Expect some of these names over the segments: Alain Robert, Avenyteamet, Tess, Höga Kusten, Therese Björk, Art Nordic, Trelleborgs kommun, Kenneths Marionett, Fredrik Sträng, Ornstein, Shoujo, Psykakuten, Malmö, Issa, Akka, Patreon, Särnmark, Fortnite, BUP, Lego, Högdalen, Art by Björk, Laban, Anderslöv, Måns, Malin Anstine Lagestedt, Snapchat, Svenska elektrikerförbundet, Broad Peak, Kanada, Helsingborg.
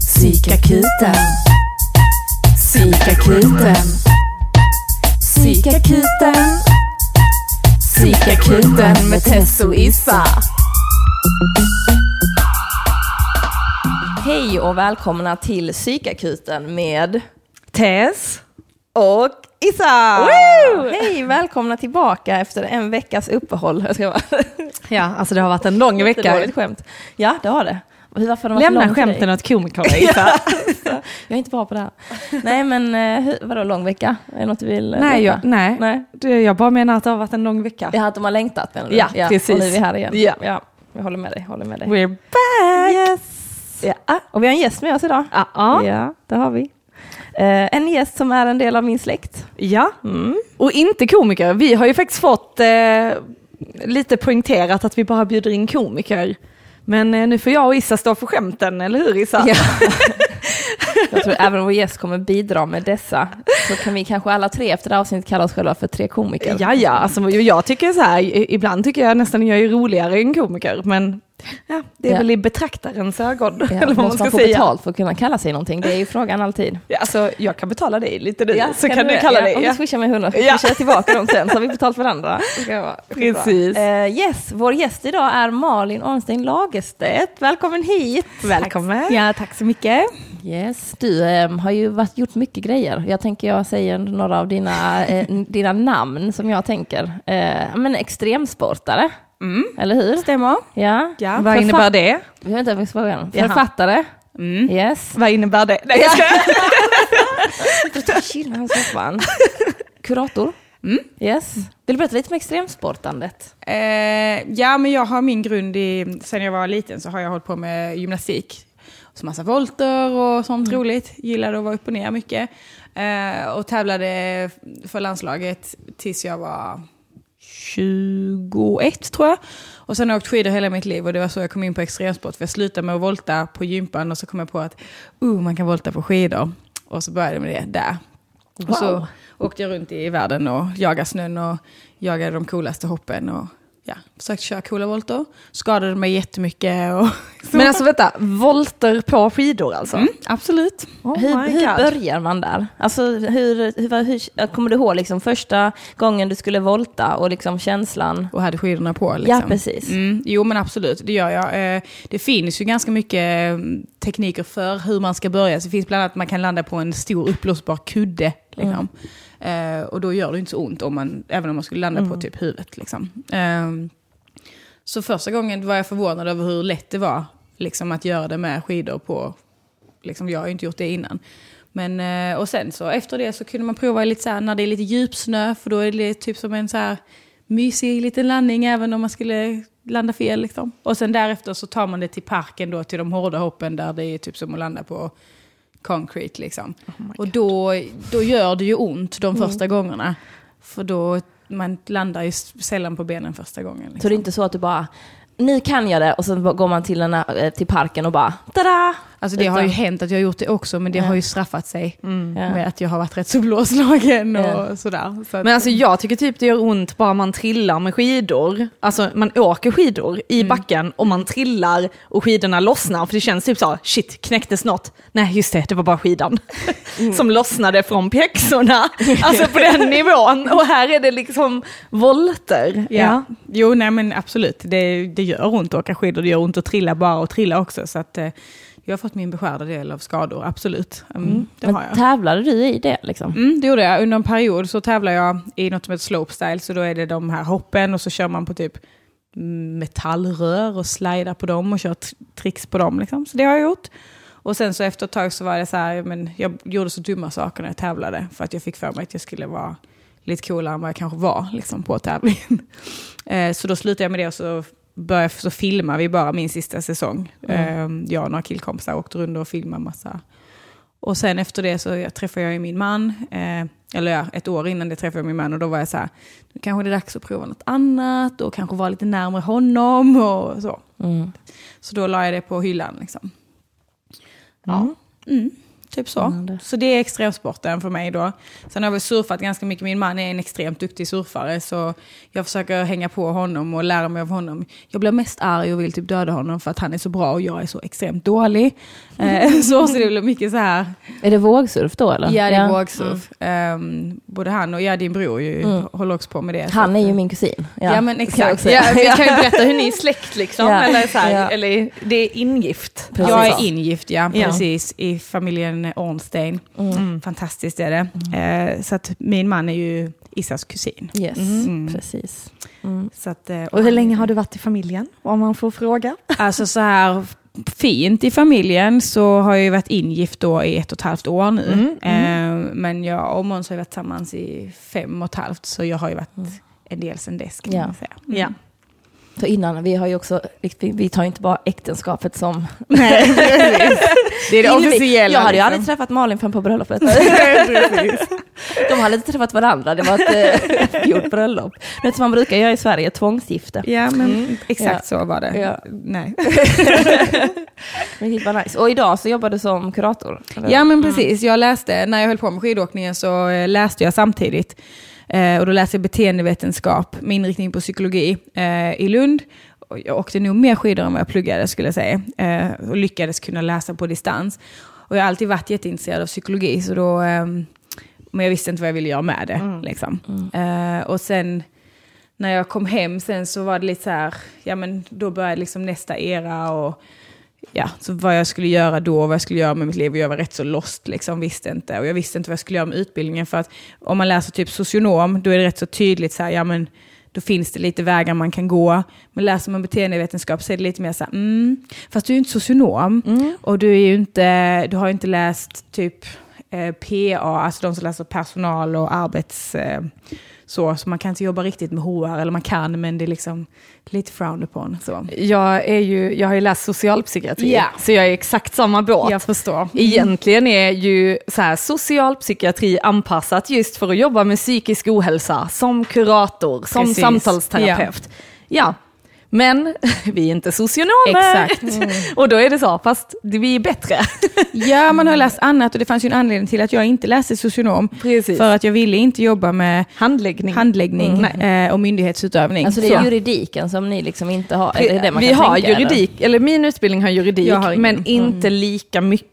Psykakuten. Psykakuten. Psykakuten. Psykakuten med Tess och Issa. Hej och välkomna till Psykakuten med Tess och Issa! Woo! Hej, välkomna tillbaka efter en veckas uppehåll. Ja, alltså det har varit en lång vecka. Det har varit skämt. Ja, det har det. Varför har lämna skämten åt komiker. Ja, jag är inte bra på det här. Nej, men vadå lång vecka? Är det något du vill? Nej. Jag bara menar att det har varit en lång vecka. Det här att de har längtat. Menar du? Ja, precis. Och nu är vi här igen. Ja. Ja, jag håller med dig. We're back! Yes! Ja, och vi har en gäst med oss idag. Ja, det har vi. En gäst som är en del av min släkt. Ja, och inte komiker. Vi har ju faktiskt fått lite poängterat att vi bara bjuder in komiker. Men nu får jag och Issa stå för skämten, eller hur Issa? Ja. Jag tror även om vår gäst kommer bidra med dessa så kan vi kanske alla tre efter det här avsnittet kalla oss själva för tre komiker. Ja, alltså, jag tycker så här, ibland tycker jag nästan att jag är roligare än komiker, men ja, det är väl i betraktarens ögon. Ja, eller vad måste man få betalt för att kunna kalla sig någonting, det är ju frågan alltid. Ja, alltså, jag kan betala dig lite nu, så kan du kalla dig. Ja. Om du swishar med 100 så swishar jag tillbaka dem sen, så har vi betalt varandra. Precis. Vår gäst idag är Malin Anstine Lagestedt. Välkommen hit. Välkommen. Ja, tack så mycket. Yes, du har ju gjort mycket grejer. Jag tänker jag säger några av dina namn som jag tänker. Men extremsportare. Mm. Eller hur? Stämmer. Ja. Vad innebär det? Vi har inte frågan. Författare. Mm. Yes. Vad innebär det? Nej, jag ska. Kurator. Mm. Yes. Vill du berätta lite om extremsportandet? Ja, men jag har min grund i sen jag var liten så har jag hållit på med gymnastik. Så massa volter och sånt roligt. Gillade att vara upp och ner mycket. Och tävlade för landslaget tills jag var 21 tror jag. Och sen har jag åkt skidor hela mitt liv och det var så jag kom in på extremsport. För jag slutade med att volta på gympan och så kom jag på att man kan volta på skidor. Och så började jag med det där. Wow. Och så åkte jag runt i världen och jagade snön och jagade de coolaste hoppen och försökte köra coola volter. Skadade mig jättemycket. Och men alltså vänta, volter på skidor alltså? Mm, absolut. Oh hur börjar man där? Alltså, hur kommer du ihåg liksom, första gången du skulle volta och liksom, känslan? Och hade skidorna på liksom? Ja, precis. Mm, jo, men absolut, det gör jag. Det finns ju ganska mycket tekniker för hur man ska börja. Så det finns bland annat att man kan landa på en stor uppblåsbar kudde. Liksom. Och då gör det inte så ont även om man skulle landa på typ huvudet liksom. Så första gången var jag förvånad över hur lätt det var liksom, att göra det med skidor på liksom, jag har ju inte gjort det innan men, och sen så efter det så kunde man prova lite så här, när det är lite djupsnö för då är det typ som en så här mysig liten landning även om man skulle landa fel liksom. Och sen därefter så tar man det till parken då, till de hårda hoppen där det är typ som att landa på concrete liksom. Och då gör det ju ont de första gångerna. För då man landar ju sällan på benen första gången. Liksom. Så det är inte så att du bara, nu kan jag det. Och så går man till parken och bara, tada! Alltså det har ju hänt att jag har gjort det också. Men det har ju straffat sig med att jag har varit rätt så blåslagen och sådär. Så att, men alltså jag tycker typ det gör ont bara man trillar med skidor. Alltså man åker skidor i backen och man trillar och skidorna lossnar. För det känns typ så, shit, knäcktes något. Nej just det, det var bara skidan som lossnade från pjäxorna. Alltså på den nivån. Och här är det liksom volter. Ja. Jo, nej men absolut. Det gör ont att åka skidor. Det gör ont att trilla bara och trilla också. Så att jag har fått min beskärda del av skador, absolut. Det har jag. Men tävlade du i det? Liksom? Mm, det gjorde jag. Under en period så tävlar jag i något som heter slopestyle. Så då är det de här hoppen och så kör man på typ metallrör och slidar på dem och kör tricks på dem. Liksom. Så det har jag gjort. Och sen så efter ett tag så var det så här, men jag gjorde så dumma saker när jag tävlade. För att jag fick för mig att jag skulle vara lite coolare än vad jag kanske var liksom, på tävlingen. Så då slutade jag med det och så filmar vi bara min sista säsong. Jag och några killkompisar åkte runt och filmade massa. Och sen efter det så träffade jag min man. Ett år innan det träffade jag min man. Och då var jag så här, nu kanske det är dags att prova något annat. Och kanske vara lite närmare honom och så. Så då la jag det på hyllan liksom. Ja. Mm. typ så. Mm, så det är extremsporten för mig då. Sen har vi surfat ganska mycket. Min man är en extremt duktig surfare, så jag försöker hänga på honom och lära mig av honom. Jag blir mest arg och vill typ döda honom för att han är så bra och jag är så extremt dålig. Så det blir mycket så här. Är det vågsurf då eller? Ja, det är vågsurf. Mm. Både han och din bror ju håller också på med det. Han är ju min kusin. Ja, men exakt. Jag kan ju berätta hur ni är släkt liksom. Ja. Eller, så här, eller det är ingift. Precis. Jag är ingift, precis. I familjen Ornstein. Mm. Fantastiskt är det. Mm. Så att min man är ju Issas kusin. Yes, precis. Mm. Så att, och hur länge har du varit i familjen? Om man får fråga. Alltså så här... Fint i familjen så har jag ju varit ingift då i 1,5 år nu. Men jag och Måns har ju varit tillsammans i 5,5, så jag har ju varit en del sedan dess, kan man säga. Ja. Så innan, vi har ju också, vi tar ju inte bara äktenskapet som... Nej, det är det officiella. Jag hade ju aldrig träffat Malin förrän på bröllopet. De hade inte träffat varandra, det var ett gjort bröllop. Men som man brukar göra i Sverige, tvångsgifte. Ja, men exakt så var det. Ja. Nej. Men det var nice. Och idag så jobbade du som kurator? Eller? Ja, men precis. Jag läste, när jag höll på med skidåkningen så läste jag samtidigt. Och då läste jag beteendevetenskap med inriktning på psykologi i Lund. Och jag åkte nog mer skidor än vad jag pluggade, skulle jag säga. Och lyckades kunna läsa på distans. Och jag har alltid varit jätteintresserad av psykologi. Så då, men jag visste inte vad jag ville göra med det. Liksom. Och sen när jag kom hem sen så var det lite så här... Ja, men då började liksom nästa era och... Ja, så vad jag skulle göra då, vad jag skulle göra med mitt liv, och jag var rätt så lost liksom, visste inte. Och jag visste inte vad jag skulle göra med utbildningen, för att om man läser typ socionom, då är det rätt så tydligt så här, ja men då finns det lite vägar man kan gå. Men läser man beteendevetenskap så är det lite mer så här, fast du är ju inte socionom och du är ju inte, du har ju inte läst typ PA, alltså de som läser personal och arbets så man kan inte jobba riktigt med HR, eller man kan, men det är liksom lite frowned upon så. Jag har ju läst socialpsykiatri, så jag är exakt samma båt. Jag förstår. Egentligen är ju så här socialpsykiatri anpassat just för att jobba med psykisk ohälsa som kurator, som samtalsterapeut. Ja. Men vi är inte socionomer. Exakt. Och då är det så, fast vi är bättre. Ja, man har läst annat, och det fanns ju en anledning till att jag inte läste socionom. Precis. För att jag ville inte jobba med handläggning och myndighetsutövning. Alltså det är juridiken som ni liksom inte har. Är det det man vi kan har tänka, juridik, eller min utbildning har juridik, men inte lika mycket.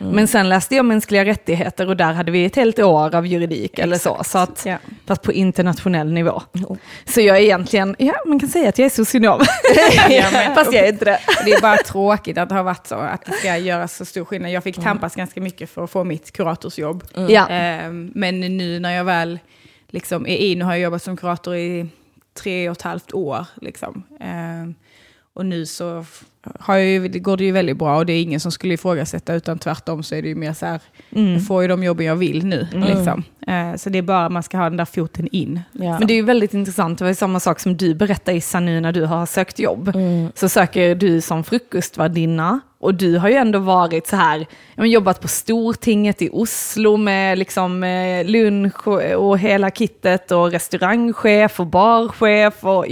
Men sen läste jag mänskliga rättigheter, och där hade vi ett helt år av juridik eller så att, fast på internationell nivå. Så jag är egentligen, man kan säga att jag är socionom. Fast jag är inte det. Det är bara tråkigt att det har varit så, att det ska göras så stor skillnad. Jag fick tampas ganska mycket för att få mitt kuratorsjobb. Men nu när jag väl liksom är in, och har jag jobbat som kurator i 3,5 år liksom. Och nu så har jag ju, det går det ju väldigt bra, och det är ingen som skulle ifrågasätta, utan tvärtom så är det ju mer så här, jag får ju de jobben jag vill nu liksom. Så det är bara, man ska ha den där foten in. Ja. Men det är ju väldigt intressant, det var ju samma sak som du berättade, Issa, nu när du har sökt jobb. Så söker du som frukostvärdinna, och du har ju ändå varit så här, jobbat på Stortinget i Oslo med liksom lunch och hela kittet, och restaurangchef och barchef och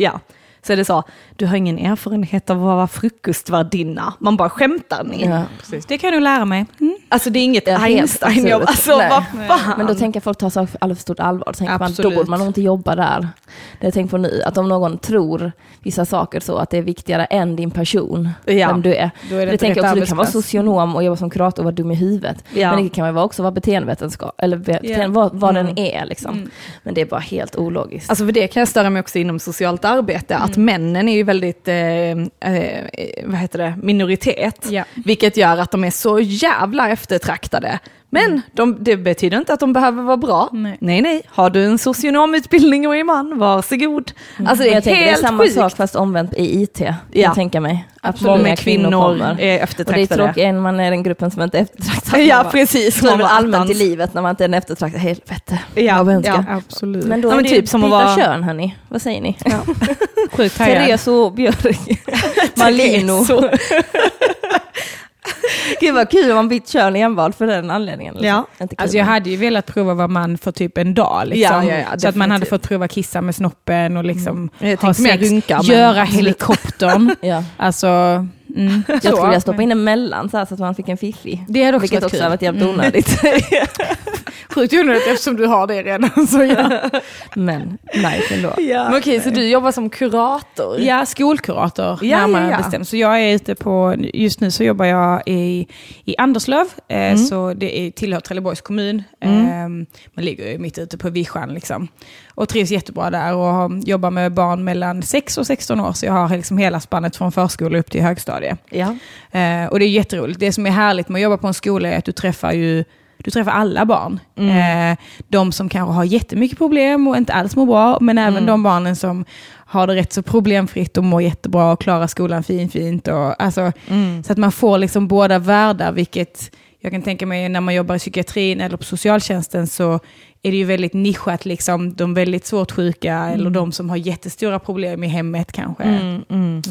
Så är det så, du har ingen erfarenhet av att vara frukostvärdinna. Man bara skämtar ner. Ja, precis. Det kan du lära mig. Alltså det är inget Einstein-jobb. Alltså, vad fan? Men då tänker folk ta saker alldeles för stort allvar. Då tänker man, då borde man inte jobba där. Det jag tänker på nu, att om någon tror vissa saker så, att det är viktigare än din person, vem du är. Då är det tänker också, du kan vara socionom och jobba som kurator och vara dum i huvudet. Ja. Men det kan väl också vara beteendevetenskap, eller vad den är liksom. Men det är bara helt ologiskt. Alltså för det kan jag störa mig också inom socialt arbete, att männen är ju väldigt minoritet, vilket gör att de är så jävla eftertraktade. Men det betyder inte att de behöver vara bra. Nej. Har du en socionomutbildning och är man, varsågod. Alltså det är helt samma sjukt. Sak fast omvänt i IT. Jag tänker mig. Absolut. Många kvinnor är eftertraktade. Och det är tråkigt när man är den gruppen som inte är eftertraktad. Ja, precis. Man allmänt i livet när man inte är en eftertraktad. Helvete. Ja, absolut. Men då är det typ som att vara... kön, hörni. Vad säger ni? Ja. Sjukt här. Therese Björk. Malino. Gud vad kul om man bytt kön i enval för den anledningen. Liksom. Ja. Alltså jag hade ju velat prova vad man för typ en dag. Liksom. Så att man hade fått prova kissa med snoppen och liksom ha sex, göra helikoptern. Alltså... Mm. Jag skulle vilja stoppa in emellan så att man fick en fiffi. Det är också vilket också har varit jävligt onödigt. Sjukt onödigt eftersom du har det redan. Så ja. Men nice ändå. Ja. Men okej, så du jobbar som kurator? Ja, skolkurator. Ja, närmare bestämt. Så jag är ute på, just nu så jobbar jag i Anderslöv. Så det tillhör Trelleborgs kommun. Man ligger ju mitt ute på Vissjan liksom. Och trivs jättebra där och jobbar med barn mellan 6 och 16 år. Så jag har liksom hela spannet från förskola upp till högstadie. Ja. Och det är jätteroligt. Det som är härligt med att jobba på en skola är att du träffar alla barn. Mm. De som kanske har jättemycket problem och inte alls mår bra. Men även de barnen som har det rätt så problemfritt och mår jättebra och klarar skolan fint. Och, alltså, så att man får liksom båda världar, vilket jag kan tänka mig när man jobbar i psykiatrin eller på socialtjänsten så är det ju väldigt nischat liksom, de väldigt svårt sjuka eller de som har jättestora problem i hemmet kanske.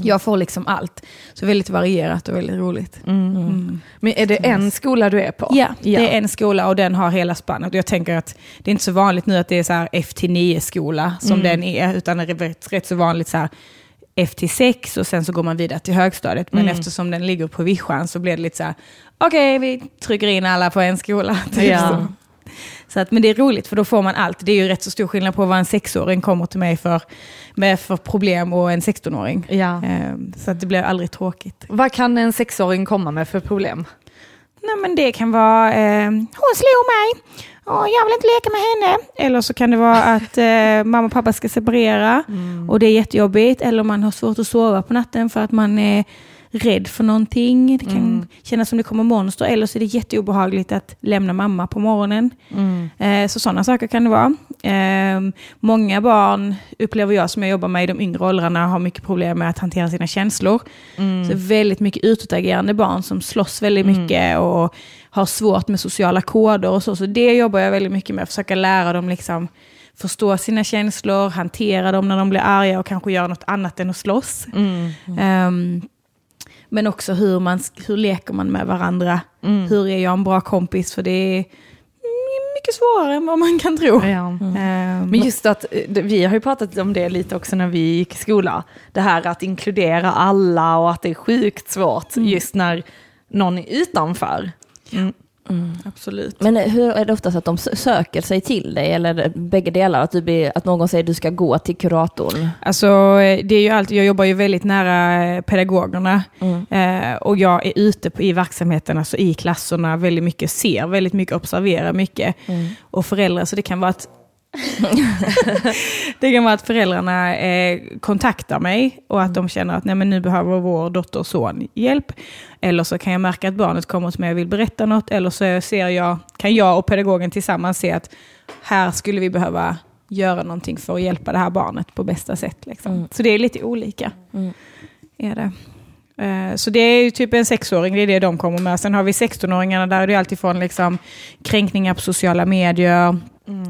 Jag får liksom allt. Så väldigt varierat och väldigt roligt. Men är det en skola du är på? Ja, det är en skola och den har hela spannet. Jag tänker att det är inte så vanligt nu att det är så här F-9-skola som den är, utan det är rätt så vanligt så här F-6 och sen så går man vidare till högstadiet. Men eftersom den ligger på Vissjan så blir det lite så här, okej, vi trycker in alla på en skola. Ja. Så att, men det är roligt för då får man allt. Det är ju rätt så stor skillnad på vad en 6-åring kommer till mig för problem och en 16-åring. Ja. Så att det blir aldrig tråkigt. Vad kan en 6-åring komma med för problem? Nej, men det kan vara hon slog mig och jag vill inte leka med henne. Eller så kan det vara att mamma och pappa ska separera och det är jättejobbigt. Eller man har svårt att sova på natten för att man är rädd för någonting. Det kan kännas som det kommer monster. Eller så är det jätteobehagligt att lämna mamma på morgonen. Så sådana saker kan det vara. Många barn, upplever jag som jag jobbar med i de yngre åldrarna, har mycket problem med att hantera sina känslor. Så väldigt mycket utåtagerande barn som slåss väldigt mycket och har svårt med sociala koder och så. Så det jobbar jag väldigt mycket med. Att försöka lära dem liksom förstå sina känslor, hantera dem när de blir arga och kanske göra något annat än att slåss. Men också hur leker man med varandra? Hur är jag en bra kompis? För det är mycket svårare än vad man kan tro. Ja. Men just att vi har ju pratat om det lite också när vi gick i skola. Det här att inkludera alla och att det är sjukt svårt just när någon är utanför. Absolut. Men hur är det ofta så att de söker sig till dig? Eller bägge delar? Att någon säger att du ska gå till kuratorn? Alltså, det är ju alltid, jag jobbar ju väldigt nära pedagogerna. Och jag är ute i verksamheten, alltså i klasserna, väldigt mycket, ser väldigt mycket, observerar mycket. Och föräldrar, så det kan vara att det kan vara att föräldrarna kontaktar mig och att de känner att nej, men nu behöver vår dotter och son hjälp. Eller så kan jag märka att barnet kommer till mig och vill berätta något. Eller så kan jag och pedagogen tillsammans se att här skulle vi behöva göra någonting för att hjälpa det här barnet på bästa sätt. Liksom. Så det är lite olika. Är det. Så det är ju typ en 6-åring, det är det de kommer med. Sen har vi 16-åringarna, där är det alltifrån liksom kränkningar på sociala medier.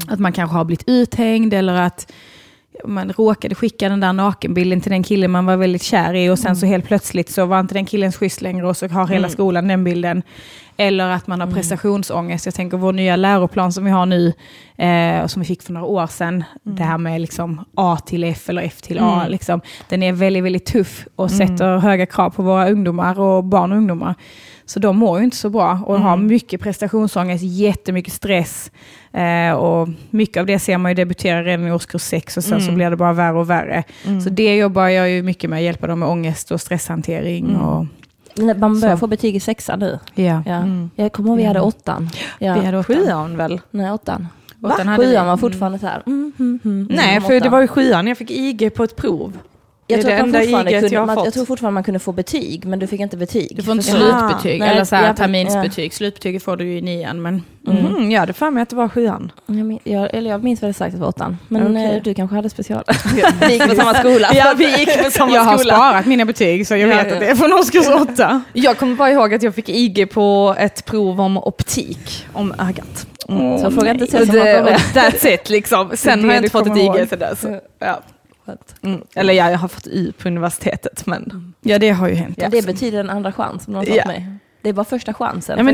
Att man kanske har blivit uthängd eller att man råkade skicka den där nakenbilden till den killen man var väldigt kär i och sen så helt plötsligt så var inte den killens schysst längre och så har hela skolan den bilden. Eller att man har prestationsångest. Jag tänker vår nya läroplan som vi har nu och som vi fick för några år sedan. Det här med liksom A till F eller F till A. Liksom, den är väldigt, väldigt tuff och sätter höga krav på våra ungdomar och barn och ungdomar. Så de mår ju inte så bra och har mycket prestationsångest, jättemycket stress. Och mycket av det ser man ju debutera redan i årskurs 6 och sen så blir det bara värre och värre. Så det jobbar jag ju mycket med, hjälpa dem med ångest och stresshantering och man börjar få betyg i 6 nu. Ja. Ja. Jag kommer ihåg vi hade 8. Ja. Vi hade 7 väl? Nej, 8. 7 var fortfarande så här. Nej, för det var ju 7. Jag fick IG på ett prov. Jag tror fortfarande man kunde få betyg, men du fick inte betyg. Du får inte slutbetyg, eller så här, terminsbetyg. Ja. Slutbetyg får du ju i 9, men ja, det fann mig att det var 7. Jag minns väl sagt att det var 8. Men du kanske hade special. Vi gick på samma skola. Jag har sparat mina betyg, så jag vet att det är från årskurs 8. Jag kommer bara ihåg att jag fick IG på ett prov om optik, om ögat. Så jag frågade inte så that's it, liksom. Sen har jag inte fått ett IG till det, så ja. Eller jag har fått i på universitetet, men ja, det har ju hänt. Ja, det betyder en andra chans om någon fått mig. Det var första chansen. Ja,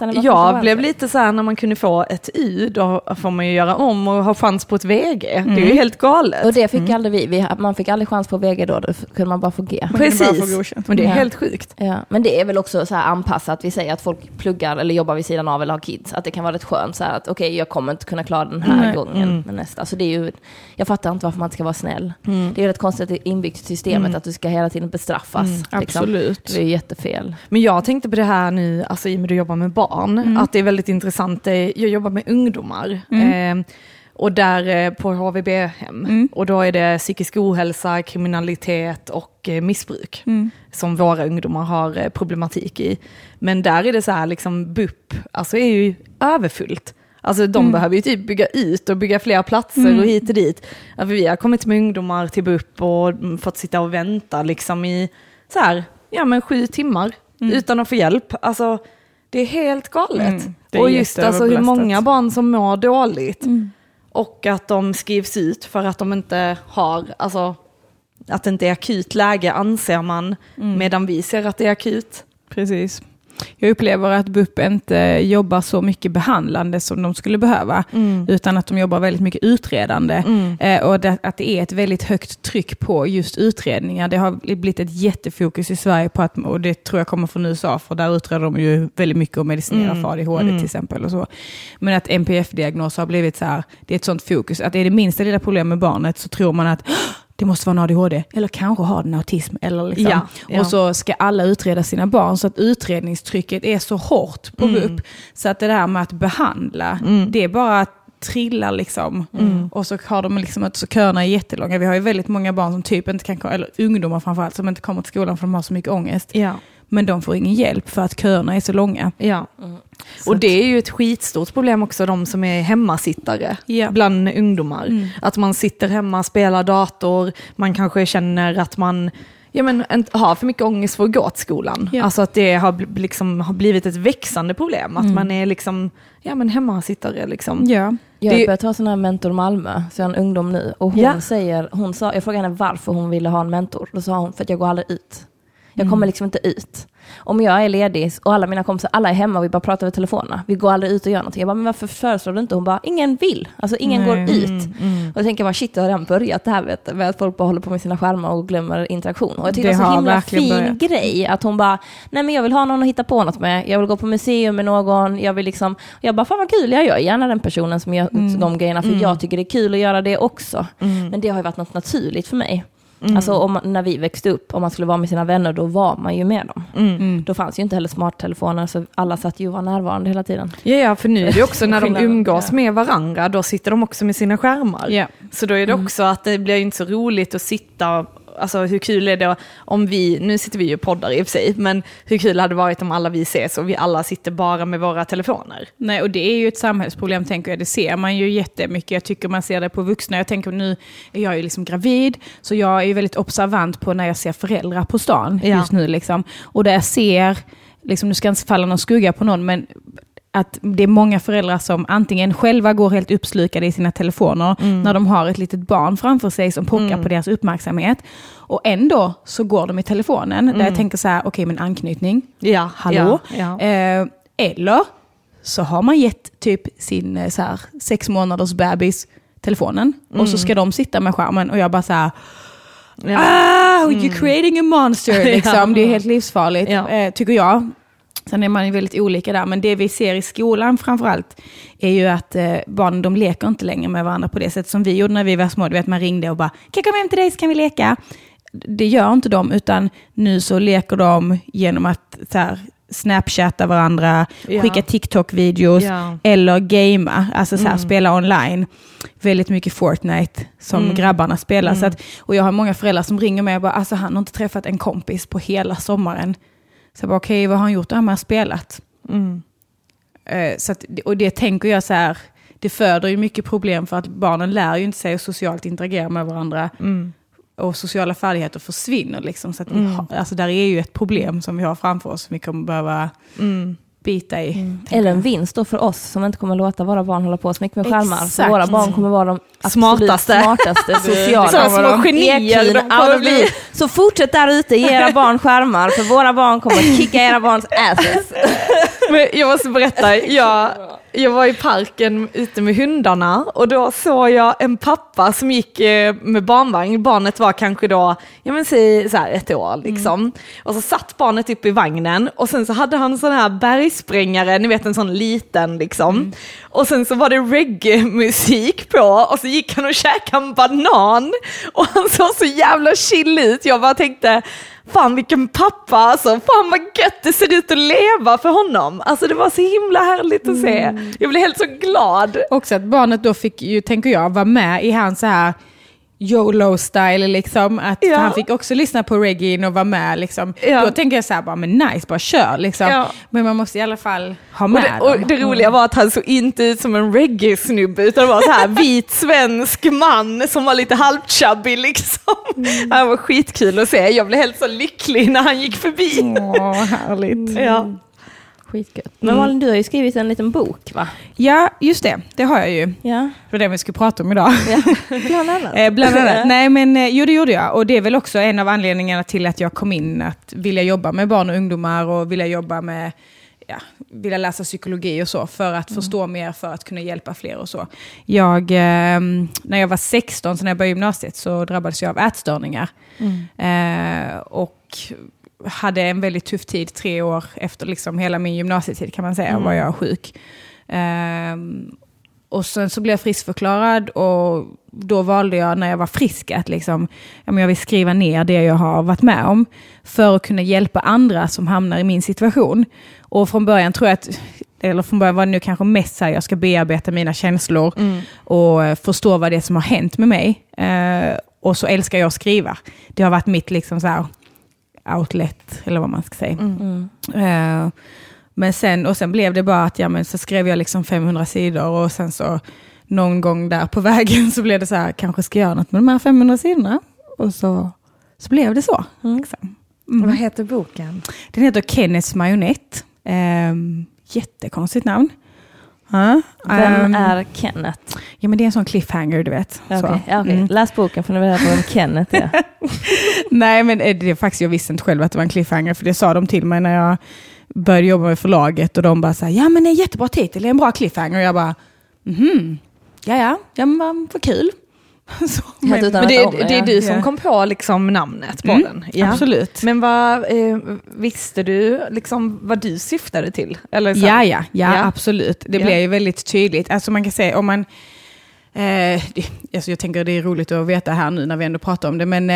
men jag blev lite så här, när man kunde få ett Y, då får man ju göra om och ha chans på ett VG. Mm. Det är ju helt galet. Och det fick aldrig vi. Man fick aldrig chans på VG då kunde man bara få G. Precis. Men det är helt sjukt. Ja. Men det är väl också så här anpassat. Vi säger att folk pluggar eller jobbar vid sidan av eller har kids. Att det kan vara rätt skönt så här att okej, jag kommer inte kunna klara den här gången med nästa. Så det är ju, jag fattar inte varför man ska vara snäll. Mm. Det är ju rätt konstigt inbyggt systemet att du ska hela tiden bestraffas. Mm. Liksom. Absolut. Det är ju jättefel. Men jag tänkte på det här nu, alltså i och med att du jobbar med barn, att det är väldigt intressant. Jag jobbar med ungdomar och där på HVB-hem och då är det psykisk ohälsa, kriminalitet och missbruk som våra ungdomar har problematik i. Men där är det så här liksom BUP, alltså är ju överfullt. Alltså de behöver ju typ bygga ut och bygga fler platser och hit och dit. För vi har kommit med ungdomar till BUP och fått sitta och vänta liksom i så här, ja men 7 timmar. Utan att få hjälp. Alltså, det är helt galet. Det är och just alltså, hur många barn som mår dåligt. Och att de skrivs ut för att de inte har... Alltså, att det inte är akut läge anser man. Medan vi ser att det är akut. Precis. Jag upplever att BUP inte jobbar så mycket behandlande som de skulle behöva. Utan att de jobbar väldigt mycket utredande. Och att det är ett väldigt högt tryck på just utredningar. Det har blivit ett jättefokus i Sverige på att, och det tror jag kommer från USA, för där utreder de ju väldigt mycket och medicinerar för ADHD till exempel. Och så. Men att NPF-diagnos har blivit så här, det är ett sånt fokus. Att det är det minsta lilla problem med barnet så tror man att... det måste vara en ADHD, eller kanske har den autism eller liksom. Ja. Och så ska alla utreda sina barn, så att utredningstrycket är så hårt på BUP så att det där med att behandla det är bara att trilla liksom. Och så har de liksom att så köerna är jättelånga. Vi har ju väldigt många barn som typ inte kan, eller ungdomar framförallt, som inte kommer till skolan för de har så mycket ångest. Ja. Men de får ingen hjälp för att köerna är så långa. Ja. Och det är ju ett skitstort problem också, de som är hemmasittare bland ungdomar. Att man sitter hemma, spelar dator, man kanske känner att man har för mycket ångest för att gå till skolan. Ja. Alltså att det har blivit ett växande problem. Att man är liksom, hemmasittare liksom. Ja. Jag började ta sån här mentor Malmö, så jag är en ungdom nu. Och jag frågade henne varför hon ville ha en mentor. Då sa hon, för att jag går aldrig ut. Jag kommer liksom inte ut. Om jag är ledig och alla mina kompisar, alla är hemma och vi bara pratar över telefonerna. Vi går aldrig ut och gör någonting. Jag bara, men varför föreslår du inte? Hon bara, ingen vill. Alltså ingen går ut. Och jag tänker bara, shit, jag har redan börjat det här med att folk bara håller på med sina skärmar och glömmer interaktion. Och jag tycker det är en himla fin grej att hon bara, nej men jag vill ha någon att hitta på något med. Jag vill gå på museum med någon. Jag vill liksom, jag bara, fan vad kul, jag gör gärna den personen som gör de grejerna. För jag tycker det är kul att göra det också. Men det har ju varit något naturligt för mig. Alltså när vi växte upp, om man skulle vara med sina vänner, då var man ju med dem. Då fanns ju inte heller smarttelefoner, så alla satt ju var närvarande hela tiden. Ja, för nu är det också när de umgås med varandra, då sitter de också med sina skärmar. Yeah. Så då är det också att det blir inte så roligt att sitta. Alltså hur kul är det om vi, nu sitter vi ju poddar i och för sig, men hur kul hade det varit om alla vi ses och vi alla sitter bara med våra telefoner? Nej, och det är ju ett samhällsproblem tänker jag, det ser man ju jättemycket. Jag tycker man ser det på vuxna. Jag tänker nu, jag är ju liksom gravid, så jag är ju väldigt observant på när jag ser föräldrar på stan just nu liksom. Och där jag ser, liksom nu ska inte falla någon skugga på någon, men att det är många föräldrar som antingen själva går helt uppslukade i sina telefoner när de har ett litet barn framför sig som pockar på deras uppmärksamhet. Och ändå så går de i telefonen där jag tänker så här, okej, men anknytning. Ja, hallå. Ja, ja. Eller så har man gett typ sin så här, 6 månaders bebis telefonen och så ska de sitta med skärmen och jag bara så här, you're creating a monster liksom. Det är helt livsfarligt tycker jag. Sen är man ju väldigt olika där. Men det vi ser i skolan framförallt är ju att barnen, de leker inte längre med varandra på det sätt som vi gjorde när vi var små. Du vet, man ringde och bara, kan jag komma hem till dig så kan vi leka? Det gör inte de, utan nu så leker de genom att så här, snapchatta varandra, skicka TikTok-videos eller gamea, alltså så här, spela online. Väldigt mycket Fortnite som grabbarna spelar. Så att, och jag har många föräldrar som ringer mig och bara, alltså han har inte träffat en kompis på hela sommaren. Så jag bara, okej, vad har han gjort? Han har spelat. Så att, och det tänker jag så här, det föder ju mycket problem för att barnen lär ju inte sig att socialt interagera med varandra. Och sociala färdigheter försvinner liksom. Så att vi har, alltså där är ju ett problem som vi har framför oss som vi kommer behöva bita i. Mm. Eller en vinst då för oss som inte kommer låta våra barn hålla på och smick med skärmar. Så våra barn kommer vara de smartaste sociala. Så små genier. Så fortsätt där ute, ge era barn skärmar. För våra barn kommer att kicka era barns asses. Men jag måste berätta, jag var i parken ute med hundarna och då såg jag en pappa som gick med barnvagn. Barnet var kanske då, jag menar, så här 1 år liksom. Mm. Och så satt barnet upp i vagnen och sen så hade han sån här bergsprängare, ni vet en sån liten liksom. Mm. Och sen så var det reggae-musik på och så gick han och käkade en banan och han såg så jävla chill ut. Jag bara tänkte, fan vilken pappa alltså, fan vad gött det ser ut att leva för honom. Alltså det var så himla härligt att se. Jag blev helt så glad. Också att barnet då fick ju, tänker jag, vara med i hans så här YOLO-style liksom, att han fick också lyssna på reggae och vara med liksom. Då tänker jag så här, bara, men nice, bara kör liksom. Men man måste i alla fall ha med och det roliga var att han såg inte ut som en reggae-snubbe utan var så här vit svensk man som var lite halvchubby liksom. Det var skitkul att se. Jag blev helt så lycklig när han gick förbi. Härligt. Skitgött. Men Malin, du har ju skrivit en liten bok, va? Ja, just det. Det har jag ju. Ja. Det är det vi skulle prata om idag. Ja. Bland annat. Nej, men jo, det gjorde jag. Och det är väl också en av anledningarna till att jag kom in, att vilja jobba med barn och ungdomar och vilja jobba med, vilja läsa psykologi och så, för att förstå mer, för att kunna hjälpa fler och så. När jag var 16, så när jag började gymnasiet, så drabbades jag av ätstörningar. Och hade en väldigt tuff tid 3 år efter liksom hela min gymnasietid, kan man säga, var jag sjuk. Och sen så blev jag friskförklarad och då valde jag när jag var frisk att liksom, jag vill skriva ner det jag har varit med om för att kunna hjälpa andra som hamnar i min situation. Och från början tror jag att, eller från början var det nu kanske mest så här, jag ska bearbeta mina känslor och förstå vad det är som har hänt med mig. Och så älskar jag att skriva. Det har varit mitt liksom så här outlet, eller vad man ska säga. Men sen, och sen blev det bara att så skrev jag liksom 500 sidor och sen så någon gång där på vägen så blev det så här, kanske ska jag göra något med de här 500 sidorna. Och så blev det så. Liksom. Vad heter boken? Den heter Kenneths Marionett. Jättekonstigt namn. Vem är Kenneth? Ja, men det är en sån cliffhanger, du vet. Okay. Läs boken för nu vill jag höra vem Kenneth är. Nej, men det är faktiskt, jag visste inte själv att det var en cliffhanger, för det sa de till mig när jag började jobba med förlaget och de bara så här, ja men det är en jättebra titel, det är en bra cliffhanger, och jag bara ja men vad kul. Så, men det är du som kom på liksom namnet på den. Ja. Absolut. Men vad visste du liksom vad du syftade till? Eller så? Ja, absolut. Det blev ju väldigt tydligt. Alltså man kan säga om man jag tänker det är roligt att veta här nu när vi ändå pratar om det, men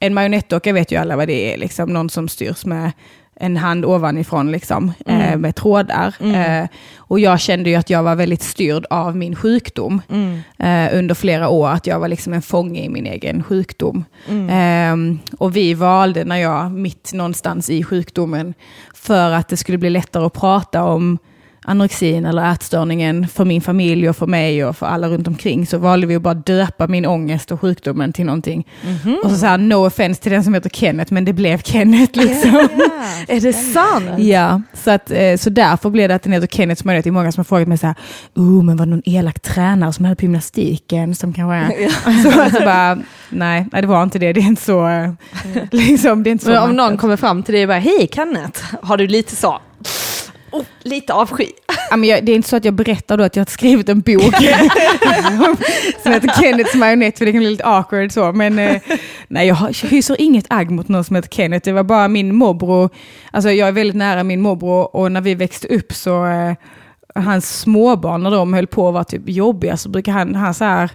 en marionettdocka vet ju alla vad det är liksom, någon som styrs med en hand ovanifrån liksom, med trådar. Och jag kände ju att jag var väldigt styrd av min sjukdom under flera år. Att jag var liksom en fånge i min egen sjukdom. Och vi valde när jag mitt någonstans i sjukdomen, för att det skulle bli lättare att prata om anorexin eller ätstörningen för min familj och för mig och för alla runt omkring, så valde vi att bara döpa min ångest och sjukdomen till någonting. Och så här, no offense till den som heter Kenneth, men det blev Kenneth liksom. Är det sant? Ja, så därför blev det att den heter Kenneths Marionett. Det är många som har frågat mig så här, men var det någon elak tränare som hade på gymnastiken som kan vara så bara, nej, det var inte det. Det är inte så liksom, det är inte så. Men om någon kommer fram till dig och bara, hej Kenneth, har du lite så lite avsky. Ja, men det är inte så att jag berättar då att jag har skrivit en bok som heter Kenneths Marionett, för det kan bli lite awkward så. Men nej, jag hyser inget agg mot någon som heter Kenneth. Det var bara min morbror. Alltså jag är väldigt nära min morbror, och när vi växte upp så hans småbarn, när de höll på att vara typ jobbiga, så brukar han så här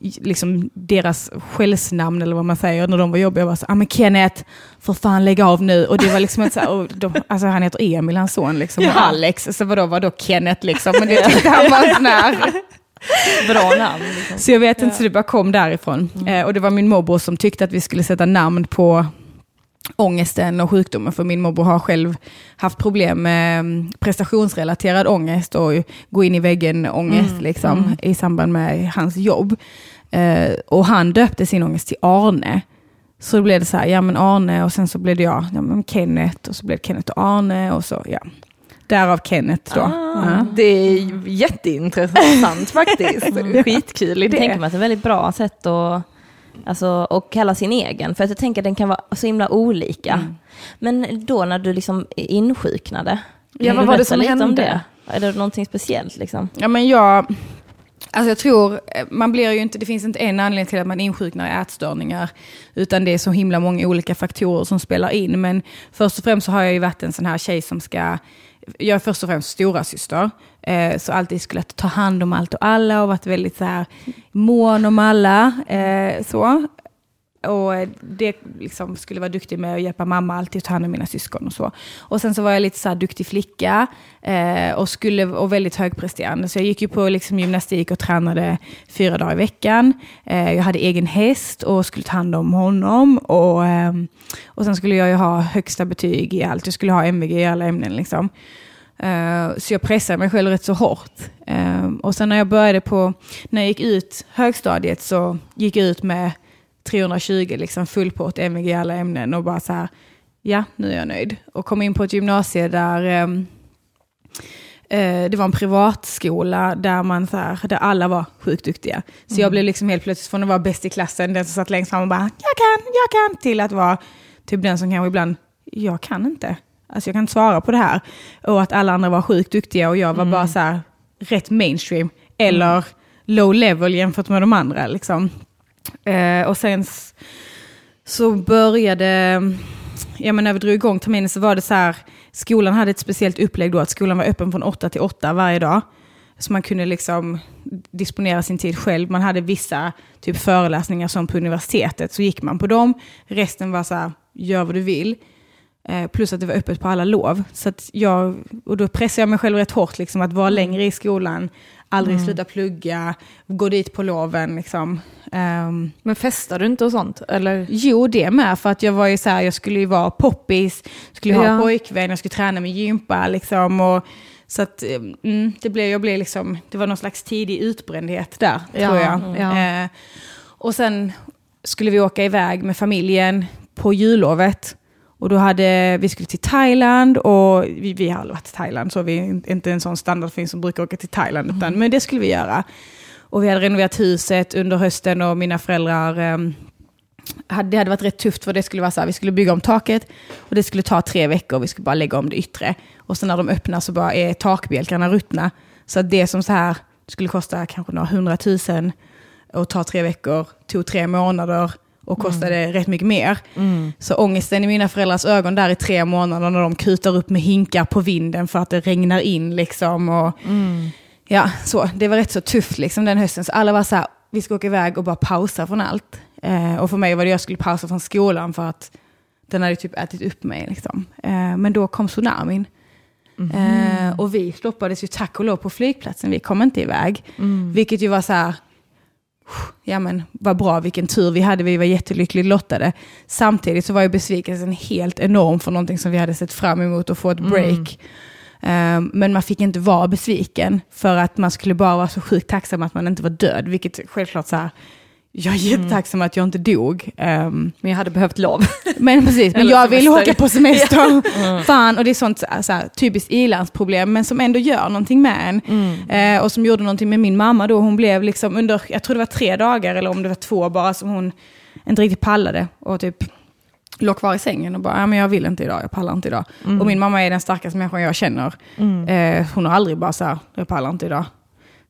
liksom deras skällsnamn eller vad man säger när de var jobbiga, var så, men Kenneth, för fan lägga av nu. Och det var liksom så här, alltså han heter Emil, hans son liksom, och Alex, så var då Kenneth liksom, men det tyckte han var snär. Bra namn liksom. Så jag vet inte, så det bara kom därifrån. Och det var min morbror som tyckte att vi skulle sätta namn på ångesten och sjukdomen, för min morbror har själv haft problem med prestationsrelaterad ångest och gå in i väggen ångest liksom, i samband med hans jobb. Och han döpte sin ångest till Arne. Så blev det så här, ja men Arne, och sen så blev det jag, ja men Kenneth, och så blev det Kenneth och Arne, och så Därav Kenneth då. Ja. Det är jätteintressant faktiskt. Skitkul idé. Jag tänker mig att det är ett väldigt bra sätt att alltså, och kalla sin egen. För att jag tänker att den kan vara så himla olika. Mm. Men då när du liksom insjuknade. Ja, vad var det som hände? Om det? Är det någonting speciellt liksom? Ja, men jag tror, man blir ju inte, det finns inte en anledning till att man insjuknar i ätstörningar, utan det är så himla många olika faktorer som spelar in. Men först och främst så har jag ju varit en sån här tjej som ska, jag är först och främst stora syster, så alltid skulle jag ta hand om allt och alla och varit väldigt så här mån om alla så. Och det liksom skulle vara duktig med att hjälpa mamma alltid att ta hand om mina syskon och så. Och sen så var jag lite så här duktig flicka och väldigt högpresterande. Så jag gick ju på liksom gymnastik och tränade 4 dagar i veckan. Jag hade egen häst och skulle ta hand om honom. Och sen skulle jag ju ha högsta betyg i allt. Jag skulle ha MVG i alla ämnen liksom. Så jag pressade mig själv rätt så hårt. Och sen när jag gick ut högstadiet så gick jag ut med 320 liksom full på ett MVG i alla ämnen och bara så här, ja, nu är jag nöjd. Och kom in på ett gymnasium där det var en privatskola där alla var sjukt duktiga. Så jag blev liksom helt plötsligt från att vara bäst i klassen, den som satt längst fram och bara jag kan, till att vara typ den som kanske ibland, jag kan inte. Alltså jag kan inte svara på det här. Och att alla andra var sjukt duktiga och jag var bara så här rätt mainstream eller low level jämfört med de andra liksom. Och sen så började, ja men när vi drog igång terminen så var det så här, skolan hade ett speciellt upplägg då, att skolan var öppen från 8 till 8 varje dag. Så man kunde liksom disponera sin tid själv. Man hade vissa typ föreläsningar som på universitetet, så gick man på dem. Resten var så här, gör vad du vill. Plus att det var öppet på alla lov. Så att då pressade jag mig själv rätt hårt liksom, att vara längre i skolan, aldrig sluta plugga, gå dit på loven liksom. Men festar du inte och sånt? Eller? Jo, det med, för att jag var ju så här, jag skulle ju vara poppis, skulle ha pojkvän, jag skulle träna med gympa liksom, och så att jag blev liksom, det var någon slags tidig utbrändhet där tror jag. Ja. Och sen skulle vi åka iväg med familjen på jullovet. Och då vi skulle till Thailand, och vi har aldrig varit till Thailand, så vi är inte en sån standardfilm som brukar åka till Thailand, utan, men det skulle vi göra. Och vi hade renoverat huset under hösten, och mina föräldrar det hade varit rätt tufft, för det skulle vara så här, vi skulle bygga om taket och det skulle ta 3 veckor, och vi skulle bara lägga om det yttre. Och sen när de öppnar så bara är takbjälkarna ruttna. Så att det som så här skulle kosta kanske några 100 000 och ta 3 veckor, tog 3 månader. Och kostade rätt mycket mer. Så ångesten i mina föräldrars ögon där i 3 månader, när de kutar upp med hinkar på vinden för att det regnar in liksom. Och så det var rätt så tufft liksom den hösten. Så alla var så här, vi ska åka iväg och bara pausa från allt. Och för mig var det, jag skulle pausa från skolan för att den hade typ ätit upp mig liksom. Men då kom tsunamin. Och vi stoppades ju tack och lov på flygplatsen. Vi kom inte iväg. Vilket ju var så här, ja men vad bra, vilken tur vi hade, vi var jättelyckligt lottade. Samtidigt så var ju besvikelsen helt enorm för någonting som vi hade sett fram emot att få ett break. Men man fick inte vara besviken, för att man skulle bara vara så sjukt tacksam att man inte var död, vilket självklart så här, jag är jättetacksam att jag inte dog. Men jag hade behövt lov. Men precis, men jag vill åka på semester. Fan, och det är sånt så här, typiskt ilandsproblem, men som ändå gör någonting med en. Och som gjorde någonting med min mamma då. Hon blev liksom under, jag tror det var 3 dagar, eller om det var 2 bara, som hon inte riktigt pallade. Och typ låg kvar i sängen och bara, men jag vill inte idag, jag pallar inte idag. Och min mamma är den starkaste människan jag känner. Hon har aldrig bara så här, jag pallar inte idag.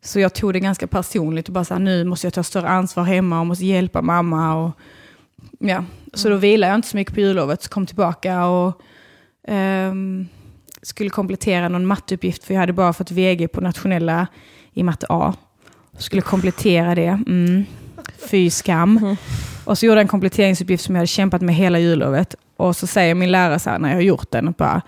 Så jag tog det ganska personligt och bara så här, nu måste jag ta större ansvar hemma och måste hjälpa mamma. Och, ja. Så då vilade jag inte så mycket på jullovet, så kom tillbaka och skulle komplettera någon matteuppgift, för jag hade bara fått VG på nationella i matte A. Skulle komplettera det. Fy skam. Och så gjorde jag en kompletteringsuppgift som jag hade kämpat med hela jullovet. Och så säger min lärare så här, när jag har gjort den, och bara,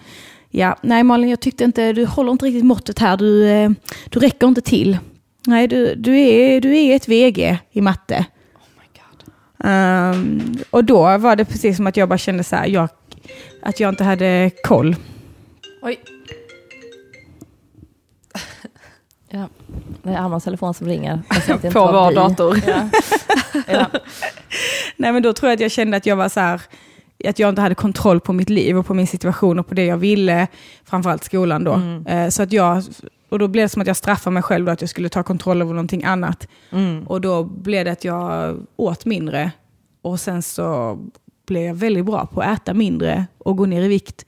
ja, nej Malin, jag tyckte inte, du håller inte riktigt måttet här, du räcker inte till. Nej, du är ett VG i matte. Oh my God. Och då var det precis som att jag bara kände så här, att jag inte hade koll. Oj. Ja, det är Almas telefon som ringer. På vår dator. Ja. Nej, men då tror jag att jag kände att jag var så här, att jag inte hade kontroll på mitt liv och på min situation och på det jag ville, framförallt skolan då. Så att jag, och då blev det som att jag straffade mig själv då, att jag skulle ta kontroll över någonting annat. Och då blev det att jag åt mindre, och sen så blev jag väldigt bra på att äta mindre och gå ner i vikt.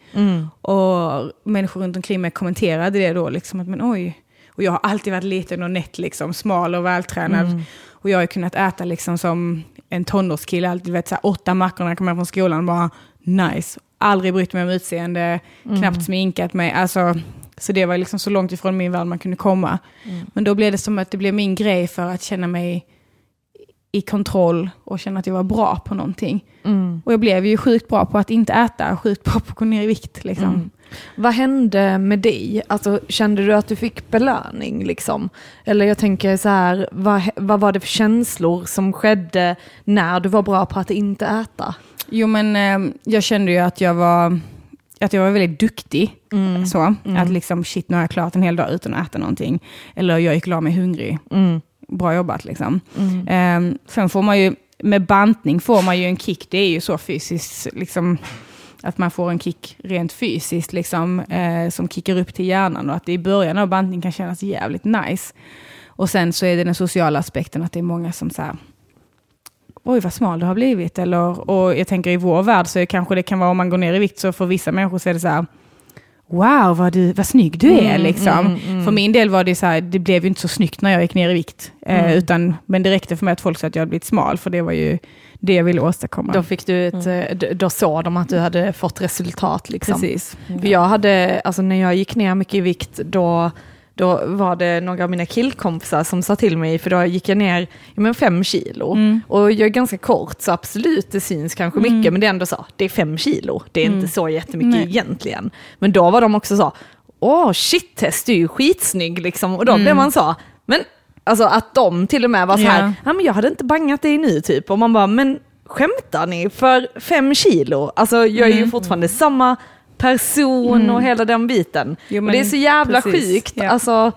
Och människor runt omkring mig kommenterade det då liksom, att men oj. Och jag har alltid varit liten och nätt liksom, smal och vältränad. Och jag har kunnat äta liksom som en tonårskille, alltid vet så här, 8 mackor när jag kommer från skolan, bara nice. Aldrig brytt mig om utseende, knappt sminkat mig. Alltså, så det var liksom så långt ifrån min värld man kunde komma. Men då blev det som att det blev min grej för att känna mig i kontroll och känna att jag var bra på någonting. Och jag blev ju sjukt bra på att inte äta, sjukt bra på att gå ner i vikt liksom. Vad hände med dig? Alltså, kände du att du fick belöning liksom? Eller jag tänker så här, vad var det för känslor som skedde när du var bra på att inte äta? Jo, men jag kände ju att jag var väldigt duktig. Att liksom, shit, nu har jag klarat en hel dag utan att äta någonting. Eller jag gick och la mig hungrig. Bra jobbat liksom. Sen får man ju, med bantning får man ju en kick. Det är ju så fysiskt liksom, att man får en kick rent fysiskt liksom, som kickar upp till hjärnan, och att det i början av bantning kan kännas jävligt nice. Och sen så är det den sociala aspekten, att det är många som så här, oj vad smal du har blivit, eller, och jag tänker i vår värld så kanske det kan vara, om man går ner i vikt, så för vissa människor så är det så här, wow, vad snygg du är liksom. För min del var det så här, det blev ju inte så snyggt när jag gick ner i vikt, utan, men det räckte för mig att folk sa att jag hade blivit smal, för det var ju det jag ville åstadkomma. Då fick du då såg de att du hade fått resultat liksom. Precis. För jag hade, alltså när jag gick ner mycket i vikt, då var det några av mina killkompisar som sa till mig, för då gick jag ner 5 kilo. Och jag är ganska kort, så absolut det syns kanske mycket, men det ändå så, det är 5 kilo. Det är inte så jättemycket egentligen. Men då var de också så, åh shit Tess, du är ju skitsnygg liksom. Och då blev man så, men alltså att de till och med var så här, ja men jag hade inte bangat dig nu typ. Och man bara, men skämtar ni? För 5 kilo, alltså jag är ju fortfarande samma person och hela den biten. Jo, och det är så jävla sjukt. Ja. Alltså,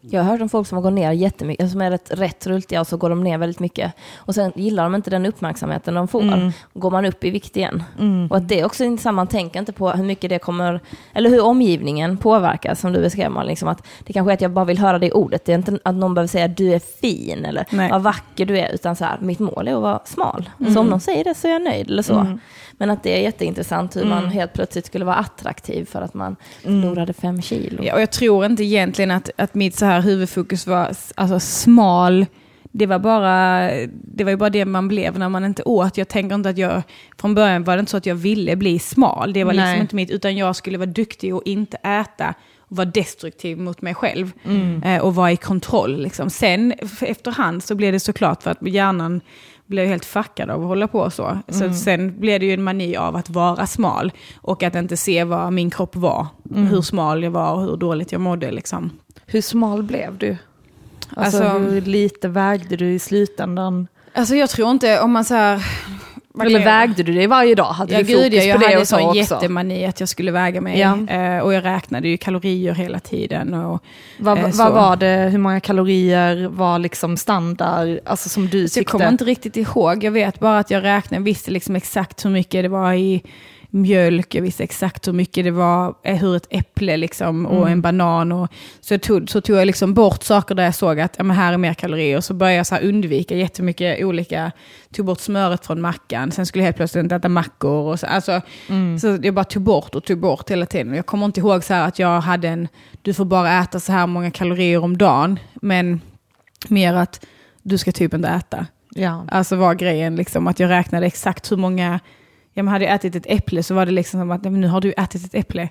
jag har hört om folk som går ner jättemycket, som är rätt rultiga, och så går de ner väldigt mycket. Och sen gillar de inte den uppmärksamheten de får. Går man upp i vikt igen. Och att det också är samma, man tänker inte på hur mycket det kommer, eller hur omgivningen påverkar, som du beskrev man, liksom, att det kanske är att jag bara vill höra det ordet. Det är inte att någon behöver säga du är fin eller vad vacker du är, utan så här, mitt mål är att vara smal. Så om någon säger det så är jag nöjd eller så. Men att det är jätteintressant hur man helt plötsligt skulle vara attraktiv för att man förlorade 5 kilo. Ja, och jag tror inte egentligen att mitt så här huvudfokus var alltså smal. Det var ju bara det man blev när man inte åt. Jag tänker inte att jag från början, var det inte så att jag ville bli smal. Det var liksom inte mitt, utan jag skulle vara duktig och inte äta, och vara destruktiv mot mig själv och vara i kontroll liksom. Sen efterhand så blev det såklart, för att hjärnan blev helt fuckad av att hålla på så. Så sen blev det ju en mani av att vara smal och att inte se vad min kropp var, hur smal jag var och hur dåligt jag mådde liksom. Hur smal blev du? Alltså hur lite vägde du i slutändan? Alltså jag tror inte, om man så här, eller vägde du det varje dag? Hade du fokus på det? Jag hade så jättemani att jag skulle väga mig. Och jag räknade ju kalorier hela tiden. Och vad var det? Hur många kalorier var liksom standard? Alltså som du tyckte? Jag kommer inte riktigt ihåg. Jag vet bara att jag räknade. Jag visste liksom exakt hur mycket det var i mjölk. Jag visste exakt hur mycket det var, hur ett äpple liksom, och en banan. Och så tog jag liksom bort saker där jag såg att men här är mer kalorier. Och så började jag så här undvika jättemycket olika. Tog bort smöret från mackan. Sen skulle jag helt plötsligt inte äta mackor. Och så, alltså, så jag bara tog bort hela tiden. Jag kommer inte ihåg så här att jag hade du får bara äta så här många kalorier om dagen. Men mer att du ska typ inte äta. Ja. Alltså var grejen liksom, att jag räknade exakt hur många. Jag hade ätit ett äpple, så var det liksom som att nu har du ätit ett äpple.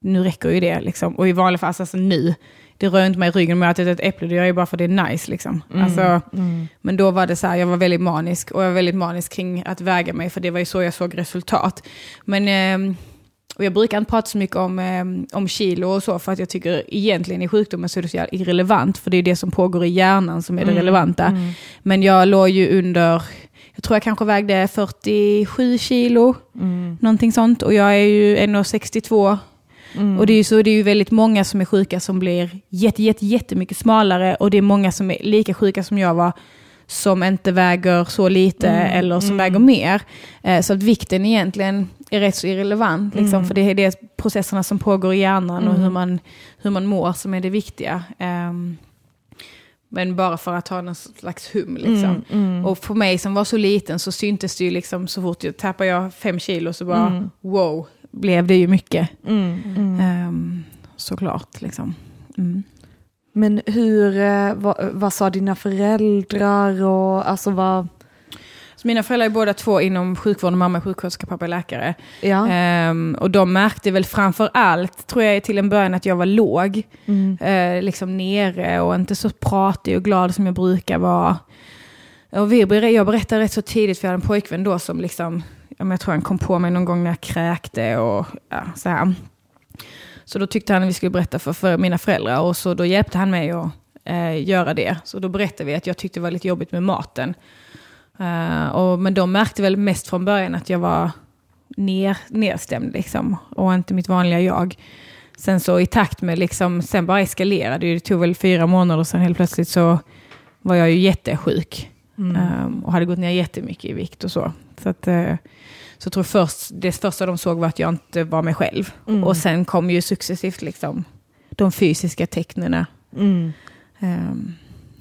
Nu räcker ju det liksom. Och i vanliga fall, alltså nu, det rör inte mig i ryggen om jag har ätit ett äpple. Det gör ju bara för det är nice liksom. Men då var det så här, jag var väldigt manisk. Och jag var väldigt manisk kring att väga mig, för det var ju så jag såg resultat. Men, och jag brukar inte prata så mycket om kilo och så, för att jag tycker egentligen i sjukdomen så är det så irrelevant. För det är det som pågår i hjärnan som är det relevanta. Men jag låg ju under, jag tror jag kanske vägde 47 kilo, någonting sånt. Och jag är ju 1,62. Och det är ju väldigt många som är sjuka som blir jättemycket smalare. Och det är många som är lika sjuka som jag var, som inte väger så lite eller som väger mer. Så att vikten egentligen är rätt så irrelevant. Liksom, för det är processerna som pågår i hjärnan och hur man mår som är det viktiga. Men bara för att ha någon slags hum. Liksom. Och för mig som var så liten så syntes det ju liksom, så fort jag tappade 5 kilo så bara wow, blev det ju mycket. Såklart liksom. Men hur, vad sa dina föräldrar och alltså vad... Så mina föräldrar är båda två inom sjukvården, mamma är sjuksköterska, pappa är läkare. Ja. Och de märkte väl framför allt, tror jag till en början, att jag var låg. Liksom nere och inte så pratig och glad som jag brukar vara. Och jag berättade rätt så tidigt, för jag hade en pojkvän då som liksom, jag tror han kom på mig någon gång när jag kräkte och så här. Så då tyckte han att vi skulle berätta för mina föräldrar. Och så då hjälpte han mig att göra det. Så då berättade vi att jag tyckte det var lite jobbigt med maten. Men de märkte väl mest från början att jag var nedstämd liksom. Och inte mitt vanliga jag. Sen så i takt med liksom, sen bara eskalerade. Det tog väl 4 månader sen helt plötsligt så var jag ju jättesjuk. Och hade gått ner jättemycket i vikt och så. Så att... Så jag tror det första de såg var att jag inte var mig själv. Och sen kom ju successivt liksom de fysiska tecknena.